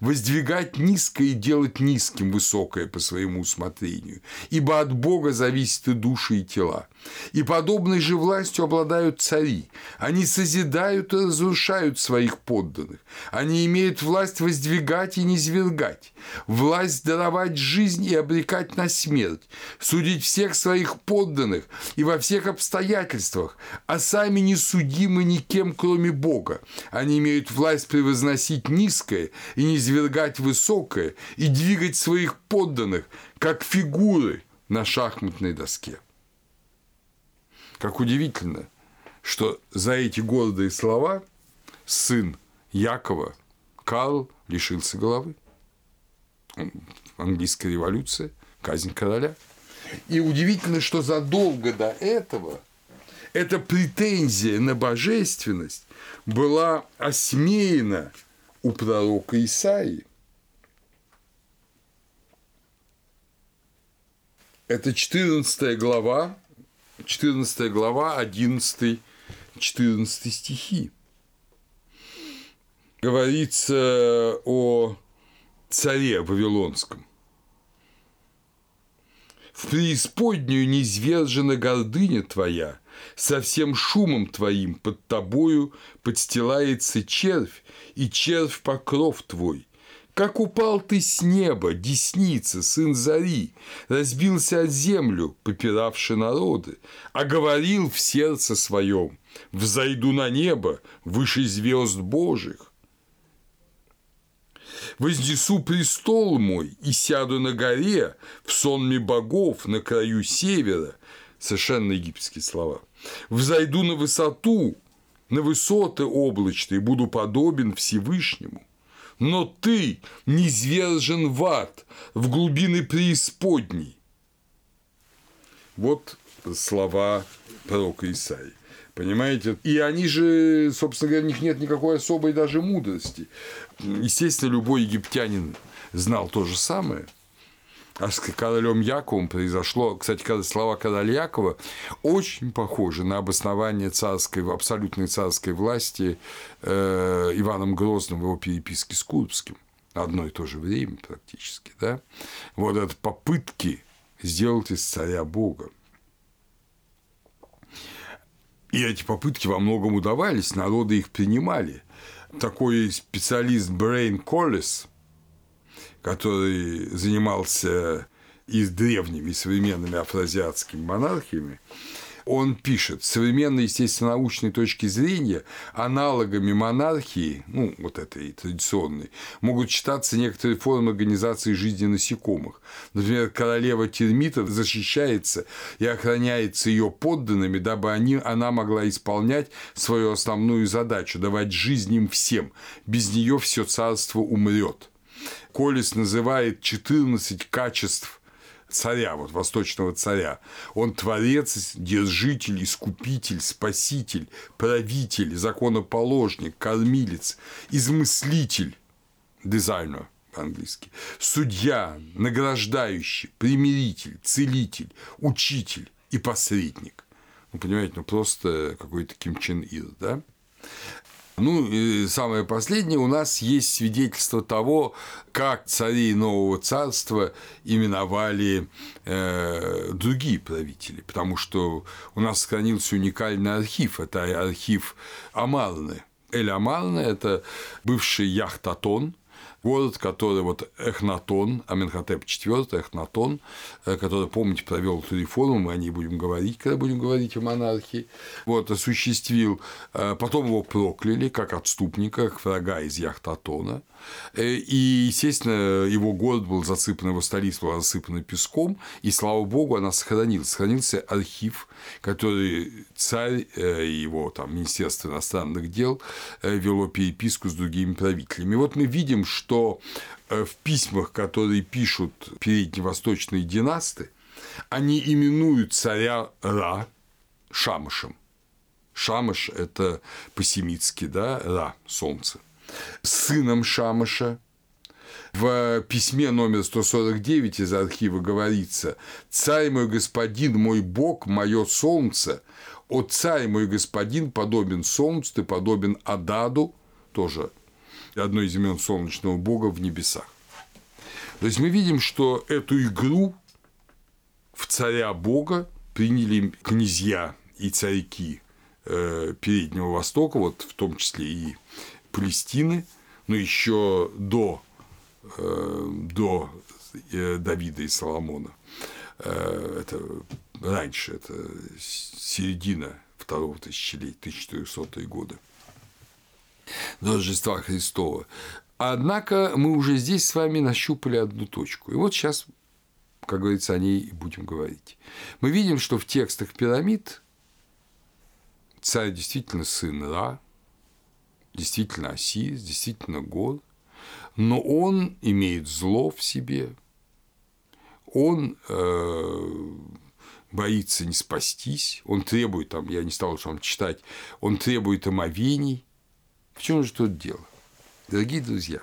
воздвигать низкое и делать низким высокое по своему усмотрению, ибо от Бога зависят и души, и тела. И подобной же властью обладают цари. Они созидают и разрушают своих подданных. Они имеют власть воздвигать и низвергать, власть даровать жизнь и обрекать на смерть, судить всех своих подданных и во всех обстоятельствах, а сами не судимы никем, кроме Бога. Они имеют власть превозносить низкое и низвергать высокое и двигать своих подданных, как фигуры на шахматной доске». Как удивительно, что за эти гордые слова сын Якова, Карл, лишился головы. Английская революция, казнь короля. И удивительно, что задолго до этого эта претензия на божественность была осмеяна у пророка Исаии. Это четырнадцатая глава. четырнадцатая глава, одиннадцатый, четырнадцатый стихи. говорится о царе Вавилонском. «В преисподнюю низвержена гордыня твоя, со всем шумом твоим под тобою подстилается червь, и червь покров твой. Как упал ты с неба, десница, сын зари, разбился от землю, попиравши народы, а говорил в сердце своем: взойду на небо, выше звезд Божьих. Вознесу престол мой и сяду на горе, в сонме богов на краю севера». Совершенно египетские слова. «Взойду на высоту, на высоты облачные, буду подобен Всевышнему. Но ты низвержен в ад, в глубины преисподней». Вот слова пророка Исаии. Понимаете? И они же, собственно говоря, у них нет никакой особой даже мудрости. Естественно, любой египтянин знал то же самое. А с королем Яковом произошло, кстати, слова короля Якова очень похожи на обоснование царской, абсолютной царской власти э, Иваном Грозным в его переписке с Курбским. Одно и то же время практически. Да? Вот это попытки сделать из царя Бога. И эти попытки во многом удавались, народы их принимали. Такой специалист Брайан Коллесс, который занимался и древними, и современными афроазиатскими монархиями, он пишет: с современной, естественно, научной точки зрения аналогами монархии, ну, вот этой традиционной, могут считаться некоторые формы организации жизни насекомых. Например, королева термитов защищается и охраняется ее подданными, дабы они, она могла исполнять свою основную задачу – давать жизнь им всем. Без нее все царство умрет. Коллесс называет четырнадцать качеств царя, вот восточного царя. Он творец, держитель, искупитель, спаситель, правитель, законоположник, кормилец, измыслитель, дизайнер по-английски, судья, награждающий, примиритель, целитель, учитель и посредник. Ну, понимаете, ну просто какой-то Ким Чен Ир, да? Ну, и самое последнее, у нас есть свидетельство того, как царей Нового Царства именовали э, другие правители, потому что у нас сохранился уникальный архив, это архив Амарны. Эль-Амарна – это бывший Яхтатон, город, который вот Эхнатон, Аменхотеп четвёртый, Эхнатон, который, помните, провел эту реформу, мы о ней будем говорить, когда будем говорить о монархии, вот, осуществил, потом его прокляли как отступника, как врага из Яхтатона, и, естественно, его город был засыпан, его столица была засыпана песком, и, слава богу, она сохранилась, сохранился архив, который царь и его там, Министерство иностранных дел вело переписку с другими правителями. Вот мы видим, что что в письмах, которые пишут передневосточные династы, они именуют царя Ра Шамашем. Шамаш – это по-семитски, да, Ра, солнце. Сыном Шамаша. В письме номер сто сорок девять из архива говорится: «Царь мой господин, мой Бог, мое солнце, о царь мой господин, подобен солнцу, ты подобен Ададу», тоже одно из имен солнечного бога в небесах. То есть мы видим, что эту игру в царя бога приняли князья и царьки Переднего Востока, вот в том числе и Палестины, но еще до, до Давида и Соломона. Это раньше, это середина второго тысячелетия, тысяча четырёхсотые годы. До Рождества Христова. Однако мы уже здесь с вами нащупали одну точку. И вот сейчас, как говорится, о ней и будем говорить. Мы видим, что в текстах пирамид царь действительно сын Ра, действительно Осирис, действительно Гор, но он имеет зло в себе, он э- боится не спастись, он требует, там, я не стал вам читать, он требует омовений. В чем же тут дело? Дорогие друзья,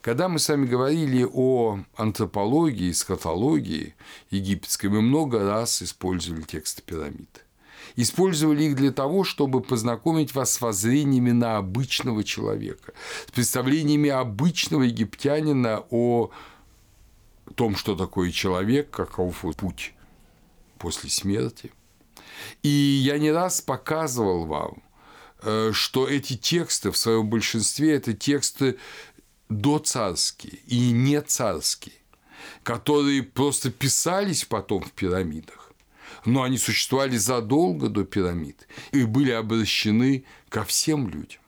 когда мы с вами говорили о антропологии, эскатологии египетской, мы много раз использовали тексты пирамид. использовали их для того, чтобы познакомить вас с воззрениями на обычного человека, с представлениями обычного египтянина о том, что такое человек, каков путь после смерти. И я не раз показывал вам, что эти тексты в своем большинстве – это тексты доцарские и нецарские, которые просто писались потом в пирамидах, но они существовали задолго до пирамид и были обращены ко всем людям.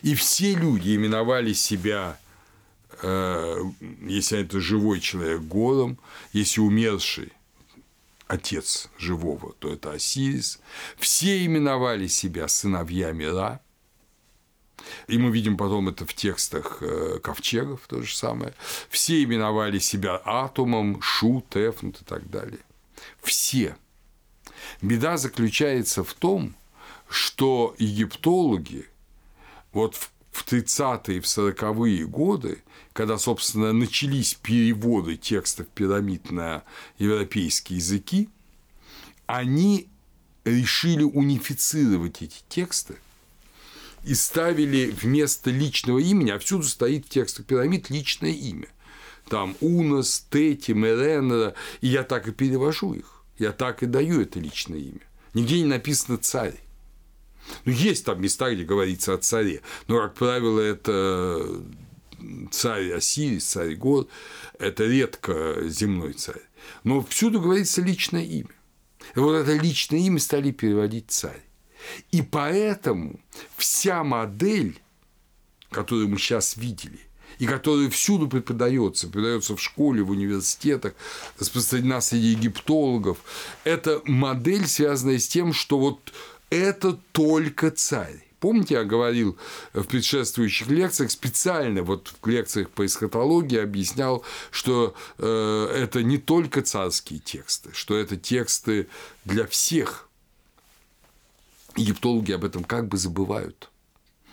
И все люди именовали себя, если это живой человек, Гором, если умерший отец живого, то это Осирис. Все именовали себя сыновьями Ра. И мы видим потом это в текстах ковчегов, то же самое. Все именовали себя Атумом, Шу, Тефнут и так далее. Все. Беда заключается в том, что египтологи вот в тридцатые и в сороковые годы, когда, собственно, начались переводы текстов пирамид на европейские языки, они решили унифицировать эти тексты и ставили вместо личного имени, а всюду стоит в текстах пирамид личное имя. Там Унус, Тети, Меренера, и я так и перевожу их, я так и даю это личное имя. Нигде не написано «царь». Ну, есть там места, где говорится о царе, но, как правило, это царь Осирис, царь Гор, это редко земной царь. Но всюду говорится личное имя. И вот это личное имя стали переводить «царь». И поэтому вся модель, которую мы сейчас видели, и которая всюду преподается, преподается в школе, в университетах, распространена среди египтологов, это модель, связанная с тем, что вот это только царь. Помните, я говорил в предшествующих лекциях, специально вот в лекциях по эсхатологии объяснял, что это не только царские тексты, что это тексты для всех. Египтологи об этом как бы забывают.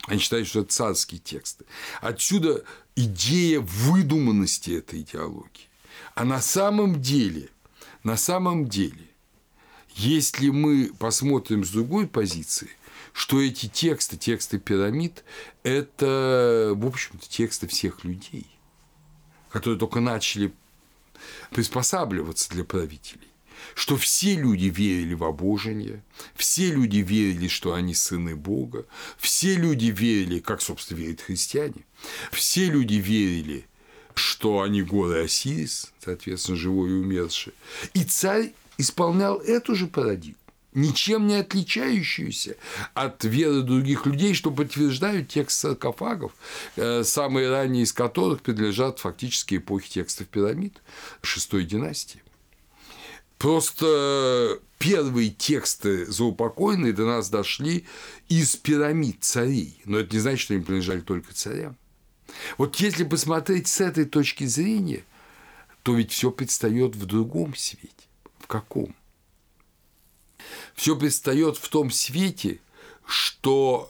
Они считают, что это царские тексты. Отсюда идея выдуманности этой идеологии. А на самом деле, на самом деле, если мы посмотрим с другой позиции, что эти тексты, тексты пирамид, это, в общем-то, тексты всех людей, которые только начали приспосабливаться для правителей. Что все люди верили в обожение, все люди верили, что они сыны Бога, все люди верили, как, собственно, верят христиане, все люди верили, что они горы Осирис, соответственно, живой и умерший. И царь исполнял эту же парадигму, ничем не отличающуюся от веры других людей, что подтверждают текст саркофагов, самые ранние из которых принадлежат фактически эпохе текстов пирамид шестой династии. Просто первые тексты заупокойные до нас дошли из пирамид царей, но это не значит, что они принадлежали только царям. Вот если посмотреть с этой точки зрения, то ведь все предстает в другом свете. В каком? Все предстает в том свете, что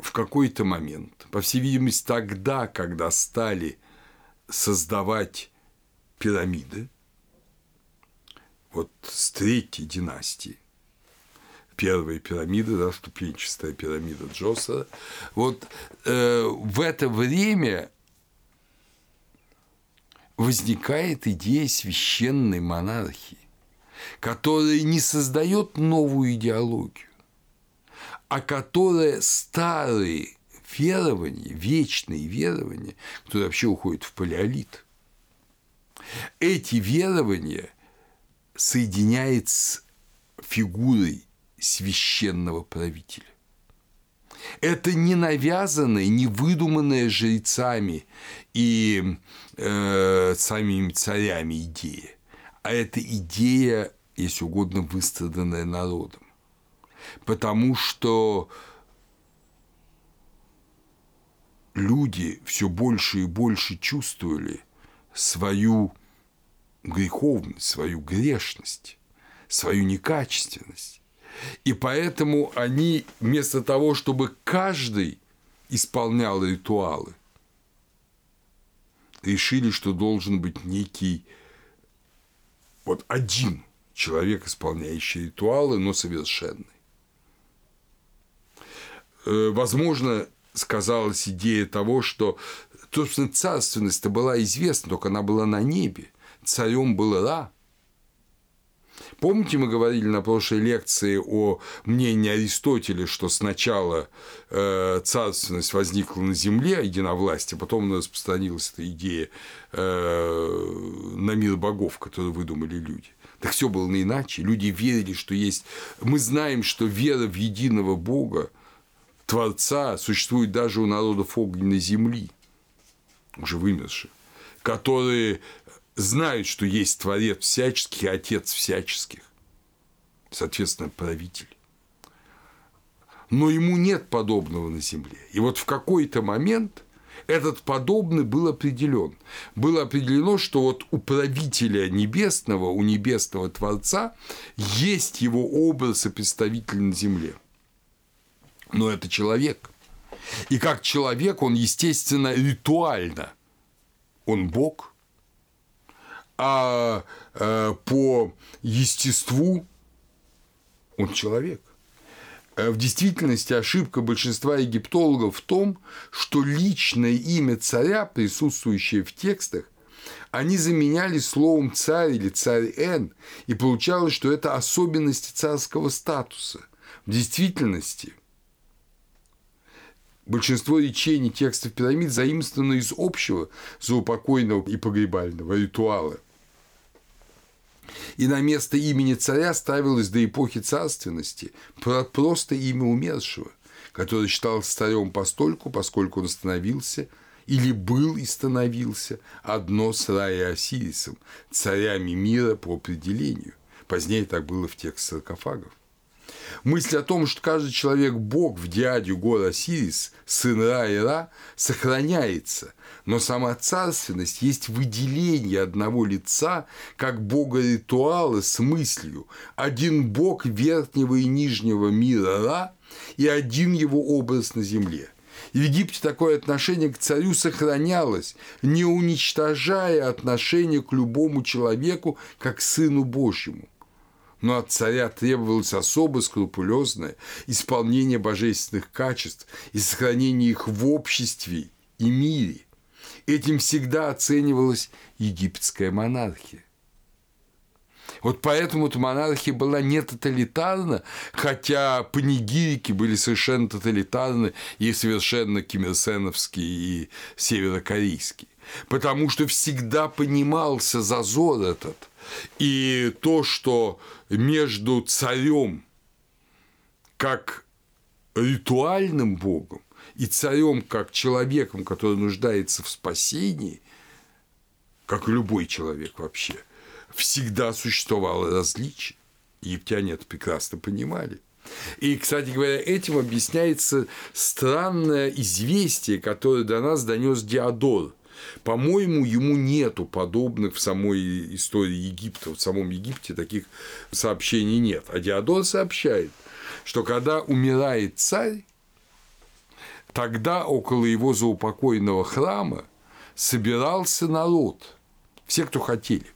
в какой-то момент, по всей видимости, тогда, когда стали создавать пирамиды, вот с третьей династии, первые пирамиды, да, ступенчатая пирамида Джосера, вот э, в это время возникает идея священной монархии, которая не создает новую идеологию, а которая старые верования, вечные верования, которые вообще уходят в палеолит, эти верования соединяет с фигурой священного правителя. Это не навязанное, не выдуманное жрецами и э, самими царями идея, а это идея, если угодно, выстраданная народом. Потому что люди все больше и больше чувствовали свою греховность, свою грешность, свою некачественность. И поэтому они вместо того, чтобы каждый исполнял ритуалы, решили, что должен быть некий вот один человек, исполняющий ритуалы, но совершенный. Возможно, сказалась идея того, что, собственно, царственность-то была известна, только она была на небе. Царем был Ра. Помните, мы говорили на прошлой лекции о мнении Аристотеля, что сначала э, царственность возникла на земле, единовластие, потом распространилась эта идея э, на мир богов, который выдумали люди. Так все было иначе. Люди верили, что есть... Мы знаем, что вера в единого бога, Творца, существует даже у народов огненной земли, уже вымерших, которые... знают, что есть Творец всяческих и Отец всяческих, соответственно, правитель. Но ему нет подобного на земле. И вот в какой-то момент этот подобный был определен. Было определено, что вот у правителя небесного, у небесного Творца есть его образ и представитель на земле. Но это человек. И как человек он, естественно, ритуально. Он Бог. А э, по естеству он человек. В действительности ошибка большинства египтологов в том, что личное имя царя, присутствующее в текстах, они заменяли словом «царь» или «царь-эн», и получалось, что это особенности царского статуса. В действительности большинство речений текстов пирамид заимствовано из общего заупокойного и погребального ритуала. И на место имени царя ставилось до эпохи царственности просто имя умершего, который считался царем постольку, поскольку он становился или был и становился одно с Ра и Осирисом, царями мира по определению. Позднее так было в текстах саркофагов. Мысль о том, что каждый человек – бог в диаде Гор Осирис, сын Ра и Ра, сохраняется, но сама царственность есть выделение одного лица как бога ритуала с мыслью «один бог верхнего и нижнего мира Ра и один его образ на земле». В Египте такое отношение к царю сохранялось, не уничтожая отношение к любому человеку как к сыну Божьему. Но от царя требовалось особо скрупулезное исполнение божественных качеств и сохранение их в обществе и мире. Этим всегда оценивалась египетская монархия. Вот поэтому эта монархия была не тоталитарна, хотя панигирики были совершенно тоталитарны и совершенно кимирсеновские и северокорейские. Потому что всегда понимался зазор этот. И то, что между царем как ритуальным богом и царем как человеком, который нуждается в спасении, как любой человек вообще, всегда существовало различие. Египтяне это прекрасно понимали. И, кстати говоря, этим объясняется странное известие, которое до нас донес Диодор. По-моему, ему нету подобных в самой истории Египта, в самом Египте таких сообщений нет. А Диодор сообщает, что когда умирает царь, тогда около его заупокойного храма собирался народ, все, кто хотели,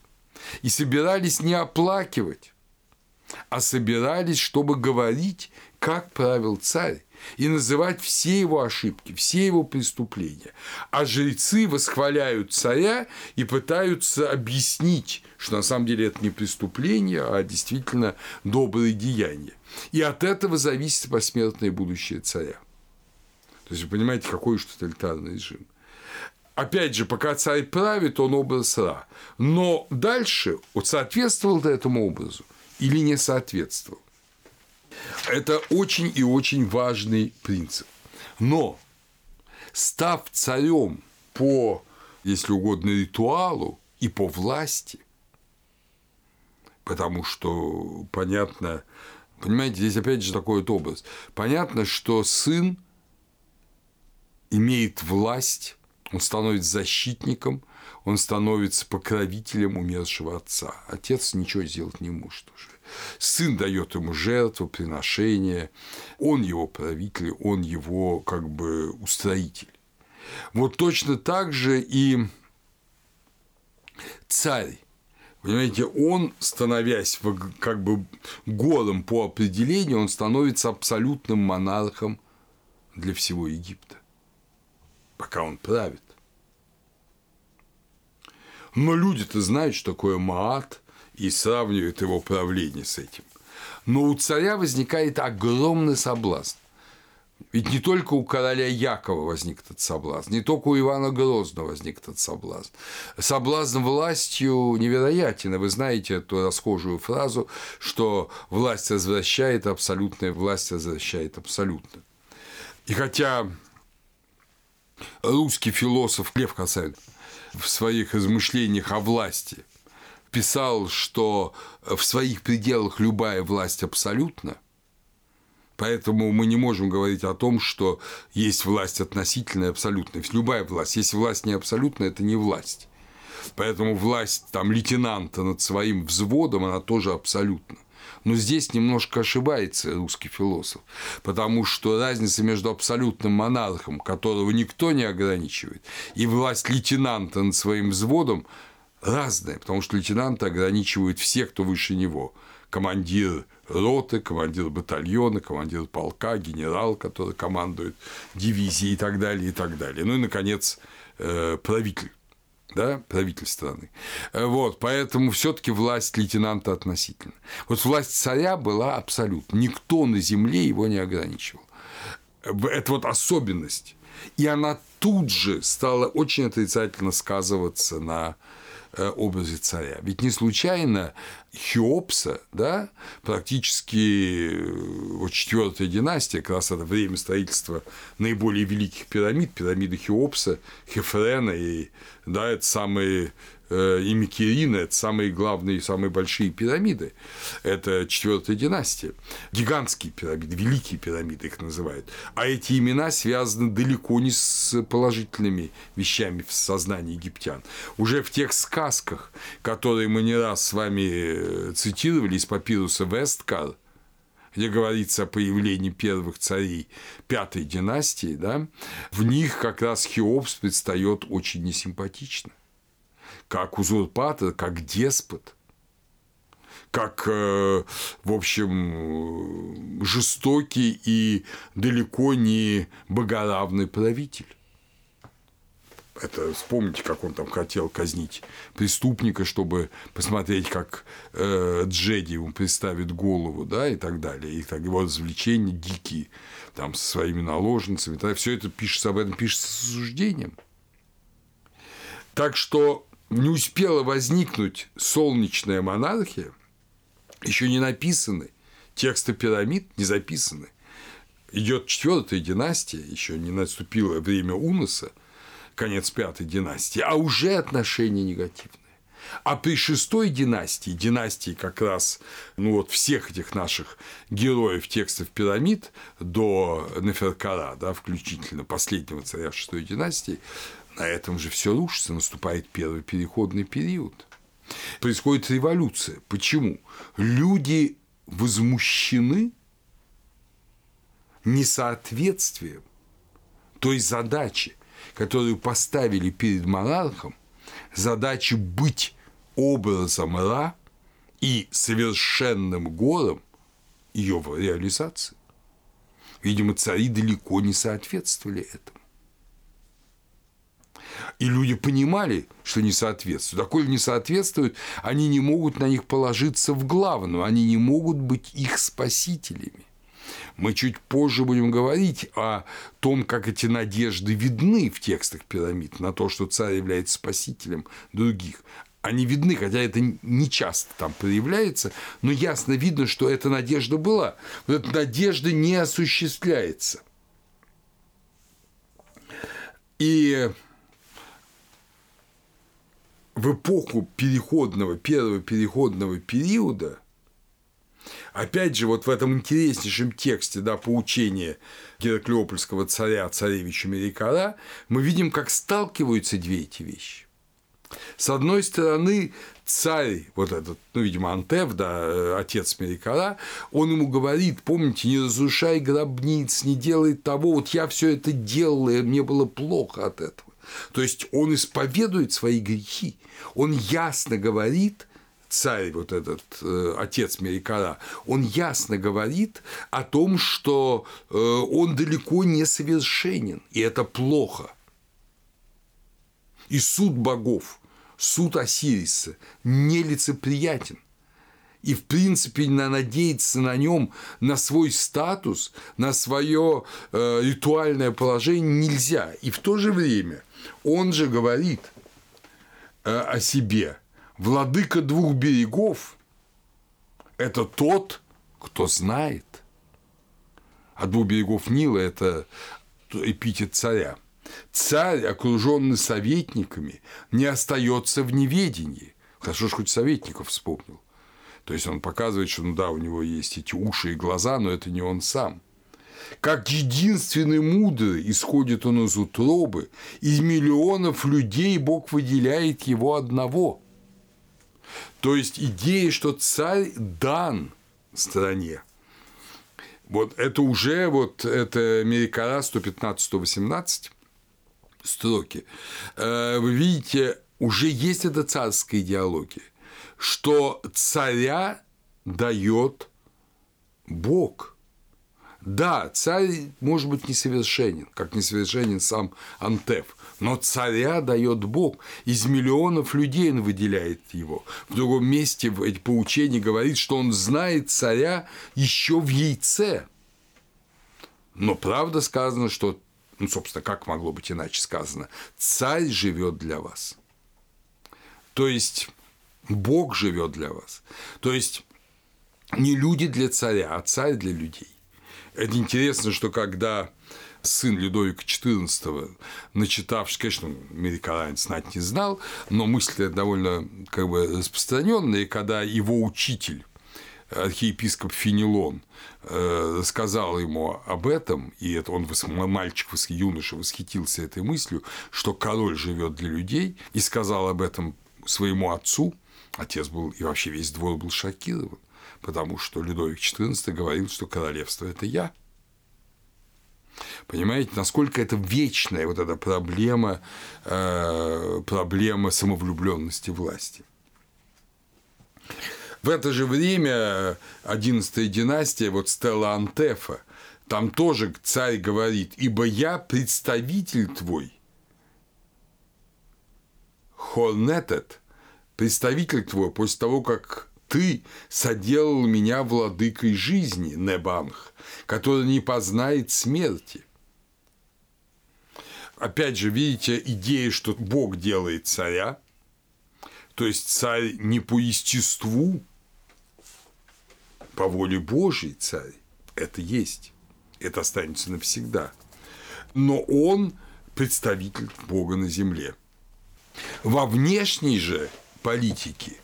и собирались не оплакивать, а собирались, чтобы говорить, как правил царь, и называть все его ошибки, все его преступления. А жрецы восхваляют царя и пытаются объяснить, что на самом деле это не преступление, а действительно добрые деяния. И от этого зависит посмертное будущее царя. То есть, вы понимаете, какой уж тоталитарный режим. Опять же, пока царь правит, он образ Ра. Но дальше он соответствовал этому образу или не соответствовал. Это очень и очень важный принцип. Но, став царем по, если угодно, ритуалу и по власти, потому что, понятно, понимаете, здесь опять же такой вот образ, понятно, что сын имеет власть, он становится защитником, он становится покровителем умершего отца. Отец ничего сделать не может уже. Сын дает ему жертву, приношение, он его правитель, он его как бы устроитель. Вот точно так же и царь Понимаете, он, становясь как бы голым по определению, он становится абсолютным монархом для всего Египта, пока он правит. Но люди-то знают, что такое Маат, и сравнивают его правление с этим. Но у царя возникает огромный соблазн. Ведь не только у короля Якова возник этот соблазн, не только у Ивана Грозного возник этот соблазн. Соблазн властью невероятен. Вы знаете эту расхожую фразу, что власть развращает абсолютное, власть развращает абсолютно. И хотя русский философ Лев Косарин в своих размышлениях о власти писал, что в своих пределах любая власть абсолютна, поэтому мы не можем говорить о том, что есть власть относительная и абсолютная. Любая власть. Если власть не абсолютная, это не власть. Поэтому власть там, лейтенанта над своим взводом, она тоже абсолютна. Но здесь немножко ошибается русский философ, потому что разница между абсолютным монархом, которого никто не ограничивает, и власть лейтенанта над своим взводом разная, потому что лейтенанта ограничивают все, кто выше него. Командир роты, командир батальона, командир полка, генерал, который командует дивизией и так далее, и так далее. Ну и, наконец, правитель, да, правитель страны. Вот, поэтому все-таки власть лейтенанта относительно. Вот власть царя была абсолютно. Никто на земле его не ограничивал. Это вот особенность. И она тут же стала очень отрицательно сказываться на образе царя. Ведь не случайно Хеопса, да, практически вот четвертая династия, как раз это время строительства наиболее великих пирамид, пирамиды Хеопса, Хефрена, и, да, это самые, и Микерина, это самые главные, самые большие пирамиды, это четвертая династия, гигантские пирамиды, великие пирамиды их называют, а эти имена связаны далеко не с положительными вещами в сознании египтян. Уже в тех сказках, которые мы не раз с вами цитировали из папируса Весткар, где говорится о появлении первых царей пятой династии, да, в них как раз Хеопс предстает очень несимпатично. Как узурпатор, как деспот, как, в общем, жестокий и далеко не богоравный правитель. Это вспомните, как он там хотел казнить преступника, чтобы посмотреть, как Джеди ему приставит голову, да, и так далее. И так, его развлечения дикие, там, со своими наложницами. Все это пишется, об этом пишется с осуждением. Так что не успела возникнуть солнечная монархия, еще не написаны, тексты пирамид не записаны. Идет четвертая династия, еще не наступило время Унуса, конец пятой династии, а уже отношения негативные. А при шестой династии, династии как раз, ну, вот всех этих наших героев текстов пирамид до Неферкара, да, включительно последнего царя шестой династии, на этом же все рушится, наступает первый переходный период. Происходит революция. Почему? Люди возмущены несоответствием той задачи, которую поставили перед монархом, задачи быть образом Ра и совершенным гором ее реализации. Видимо, цари далеко не соответствовали этому. И люди понимали, что не соответствуют. А коли не соответствуют, они не могут на них положиться в главном, они не могут быть их спасителями. Мы чуть позже будем говорить о том, как эти надежды видны в текстах пирамид, на то, что царь является спасителем других. Они видны, хотя это не часто там проявляется, но ясно видно, что эта надежда была. Но эта надежда не осуществляется. И в эпоху переходного, первого переходного периода, опять же, вот в этом интереснейшем тексте, да, поучения гераклеопольского царя, царевича Мерекара, мы видим, как сталкиваются две эти вещи. С одной стороны, царь, вот этот, ну, видимо, Антеф, да, отец Мерекара, он ему говорит, помните, не разрушай гробниц, не делай того, вот я все это делал, и мне было плохо от этого. То есть, он исповедует свои грехи, он ясно говорит, царь, вот этот э, отец Мерекара, он ясно говорит о том, что э, он далеко не совершенен, и это плохо. И суд богов, суд Осириса нелицеприятен. И, в принципе, надеяться на нем, на свой статус, на свое э, ритуальное положение нельзя. И в то же время он же говорит э, о себе: владыка двух берегов – это тот, кто знает. А двух берегов Нила – это эпитет царя. Царь, окруженный советниками, не остается в неведении. Хорошо, что хоть советников вспомнил. То есть он показывает, что, ну да, у него есть эти уши и глаза, но это не он сам. Как единственный мудрый исходит он из утробы, из миллионов людей Бог выделяет его одного. То есть идея, что царь дан стране. Вот это уже вот это Мерекара сто пятнадцать сто восемнадцать строки. Вы видите, уже есть эта царская идеология, что царя дает Бог. Да, царь, может быть, несовершенен, как несовершенен сам Антеф, но царя дает Бог. Из миллионов людей он выделяет его. В другом месте в эти поучения говорит, что он знает царя еще в яйце. Но правда сказано, что, ну, собственно, как могло быть иначе сказано, царь живет для вас. То есть Бог живет для вас. То есть не люди для царя, а царь для людей. Это интересно, что когда сын Людовика четырнадцатого, начитавшись, конечно, Мерекара знать не знал, но мысль довольно как бы распространенная, и когда его учитель, архиепископ Фенелон, сказал ему об этом, и это он, мальчик, юноша, восхитился этой мыслью, что король живет для людей, и сказал об этом своему отцу. Отец был, и вообще весь двор был шокирован, потому что Людовик четырнадцатый говорил, что королевство – это я. Понимаете, насколько это вечная вот эта проблема, проблема самовлюбленности власти. В это же время одиннадцатая династия, вот Стелла Антефа, там тоже царь говорит: «Ибо я представитель твой, хонетет», представитель твой, после того, как ты соделал меня владыкой жизни, Небанх, который не познает смерти. Опять же, видите, идея, что Бог делает царя, то есть царь не по естеству, по воле Божьей царь, это есть, это останется навсегда, но он представитель Бога на земле. Во внешней же политики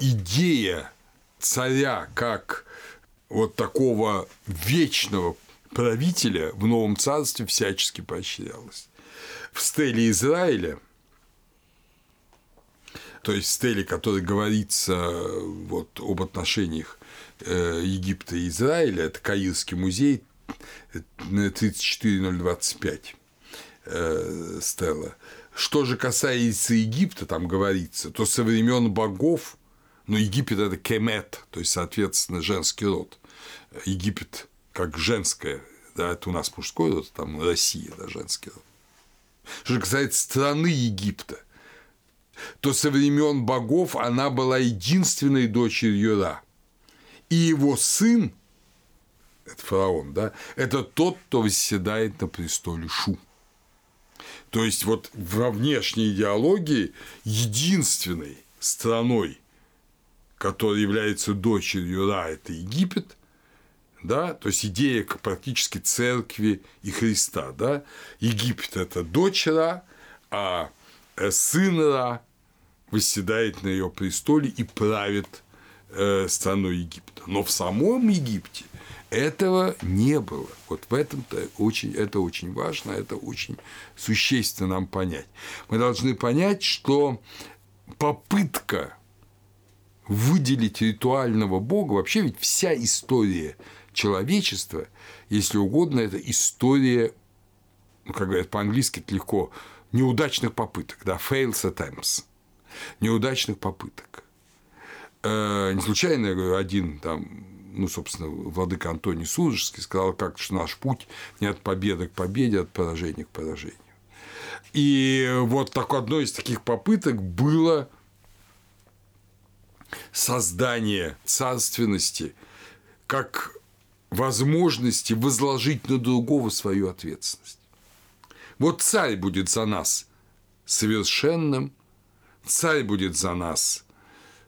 идея царя как вот такого вечного правителя в Новом Царстве всячески поощрялась. В стеле Израиля, то есть в стеле, в которой говорится вот об отношениях Египта и Израиля, это Каирский музей, тридцать четыре тысячи двадцать пять стела. Что же касается Египта, там говорится, то со времен богов, но Египет – это кемет, то есть, соответственно, женский род. Египет как женское, да, это у нас мужской род, там Россия, да, женский род. Что же касается страны Египта, то со времен богов она была единственной дочерью Ра. И его сын, это фараон, да, это тот, кто восседает на престоле Шу. То есть вот во внешней идеологии единственной страной, которая является дочерью Ра, это Египет, да, то есть идея практически церкви и Христа, да, Египет – это дочь Ра, а сын Ра восседает на ее престоле и правит страной Египта. Но в самом Египте этого не было. Вот в этом-то очень, это очень важно, это очень существенно нам понять. Мы должны понять, что попытка выделить ритуального бога, вообще ведь вся история человечества, если угодно, это история, ну, как говорят по-английски, это легко, неудачных попыток, да, fails attempts, неудачных попыток. не случайно один там, ну, собственно, владыка Антоний Сунжский сказал как-то, что наш путь не от победы к победе, а от поражения к поражению. И вот так, одной из таких попыток было создание царственности как возможности возложить на другого свою ответственность. Вот царь будет за нас совершенным, царь будет за нас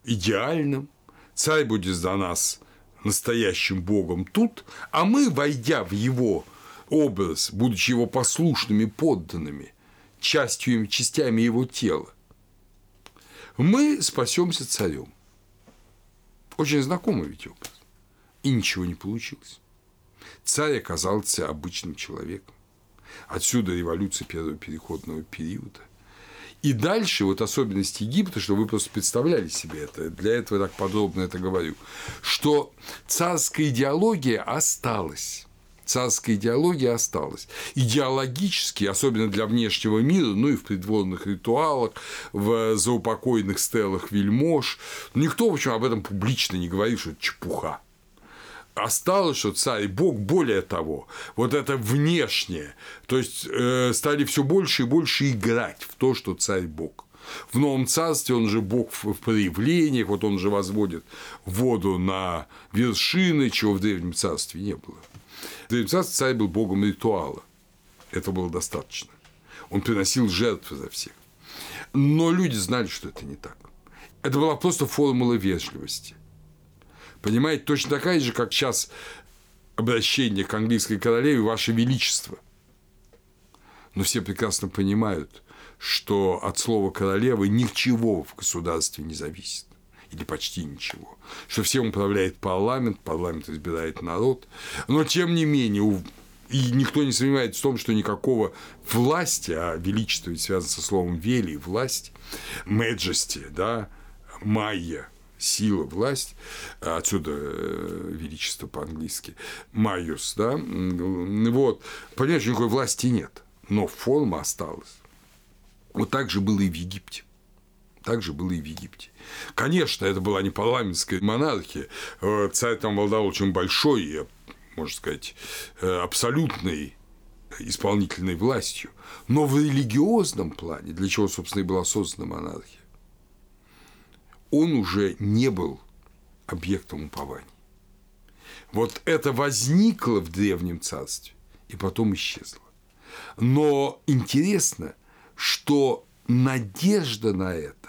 идеальным, царь будет за нас настоящим Богом тут, а мы, войдя в его образ, будучи его послушными подданными, частью, частями его тела, мы спасемся царем. Очень знакомый ведь образ. И ничего не получилось. Царь оказался обычным человеком. Отсюда революция первого переходного периода. И дальше вот особенности Египта, чтобы вы просто представляли себе это, для этого я так подробно это говорю, что царская идеология осталась. Царская идеология осталась. Идеологически, особенно для внешнего мира, ну и в придворных ритуалах, в заупокойных стелах вельмож, никто, в общем, об этом публично не говорил, что это чепуха. Осталось, что царь и бог, более того, вот это внешнее, то есть э, стали все больше и больше играть в то, что царь бог. В новом царстве он же бог в проявлениях, вот он же возводит воду на вершины, чего в древнем царстве не было. В древнем царстве царь был богом ритуала, этого было достаточно. Он приносил жертвы за всех. Но люди знали, что это не так. Это была просто формула вежливости. Понимаете, точно такая же, как сейчас обращение к английской королеве «Ваше Величество». Но все прекрасно понимают, что от слова «королевы» ничего в государстве не зависит. Или почти ничего. Что всем управляет парламент, парламент избирает народ. Но, тем не менее, и никто не сомневается в том, что никакого власти, а величество ведь связано со словом «вели», «власть», «majesty», да, «майя», сила, власть, отсюда величество по-английски, майус, да, вот, понимаешь, никакой власти нет, но форма осталась. Вот так же было и в Египте, так же было и в Египте. Конечно, это была не парламентская монархия, царь там обладал очень большой и, можно сказать, абсолютной исполнительной властью, но в религиозном плане, для чего, собственно, и была создана монархия, он уже не был объектом упования. Вот это возникло в Древнем Царстве и потом исчезло. Но интересно, что надежда на это,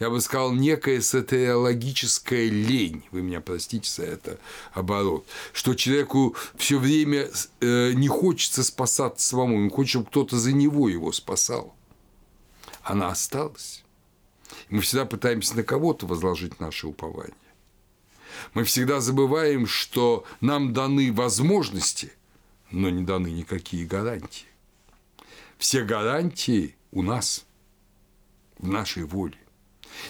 я бы сказал, некая сатериологическая лень, вы меня простите за это оборот, что человеку все время не хочется спасаться самому, ему хочется, чтобы кто-то за него его спасал. Она осталась. Мы всегда пытаемся на кого-то возложить наше упование. Мы всегда забываем, что нам даны возможности, но не даны никакие гарантии. Все гарантии у нас, в нашей воле.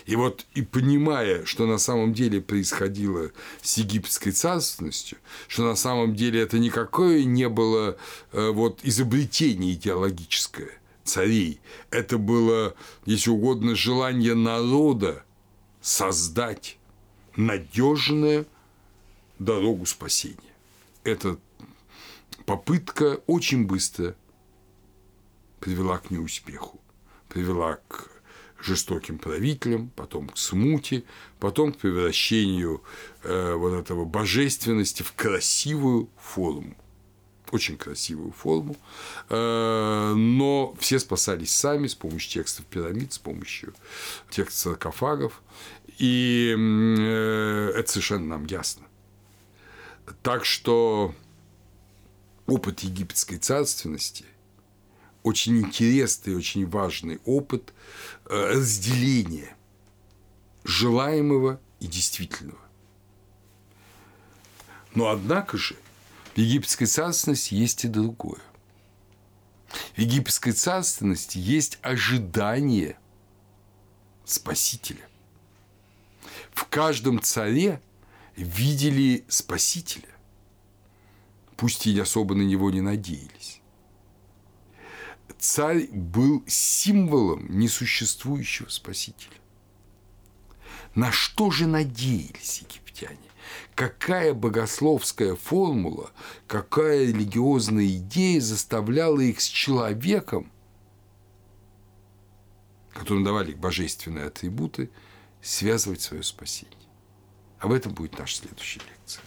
И вот, и понимая, что на самом деле происходило с египетской царственностью, что на самом деле это никакое не было вот, изобретение идеологическое, царей. Это было, если угодно, желание народа создать надежную дорогу спасения. Эта попытка очень быстро привела к неуспеху, привела к жестоким правителям, потом к смуте, потом к превращению э, вот этого божественности в красивую форму. Очень красивую форму, но все спасались сами с помощью текстов пирамид, с помощью текстов саркофагов, и это совершенно нам ясно. Так что опыт египетской царственности – очень интересный, очень важный опыт разделения желаемого и действительного. Но, однако же, в египетской царственности есть и другое. В египетской царственности есть ожидание спасителя. В каждом царе видели спасителя, пусть и особо на него не надеялись. Царь был символом несуществующего спасителя. На что же надеялись египтяне? Какая богословская формула, какая религиозная идея заставляла их с человеком, которым давали божественные атрибуты, связывать свое спасение? Об этом будет наша следующая лекция.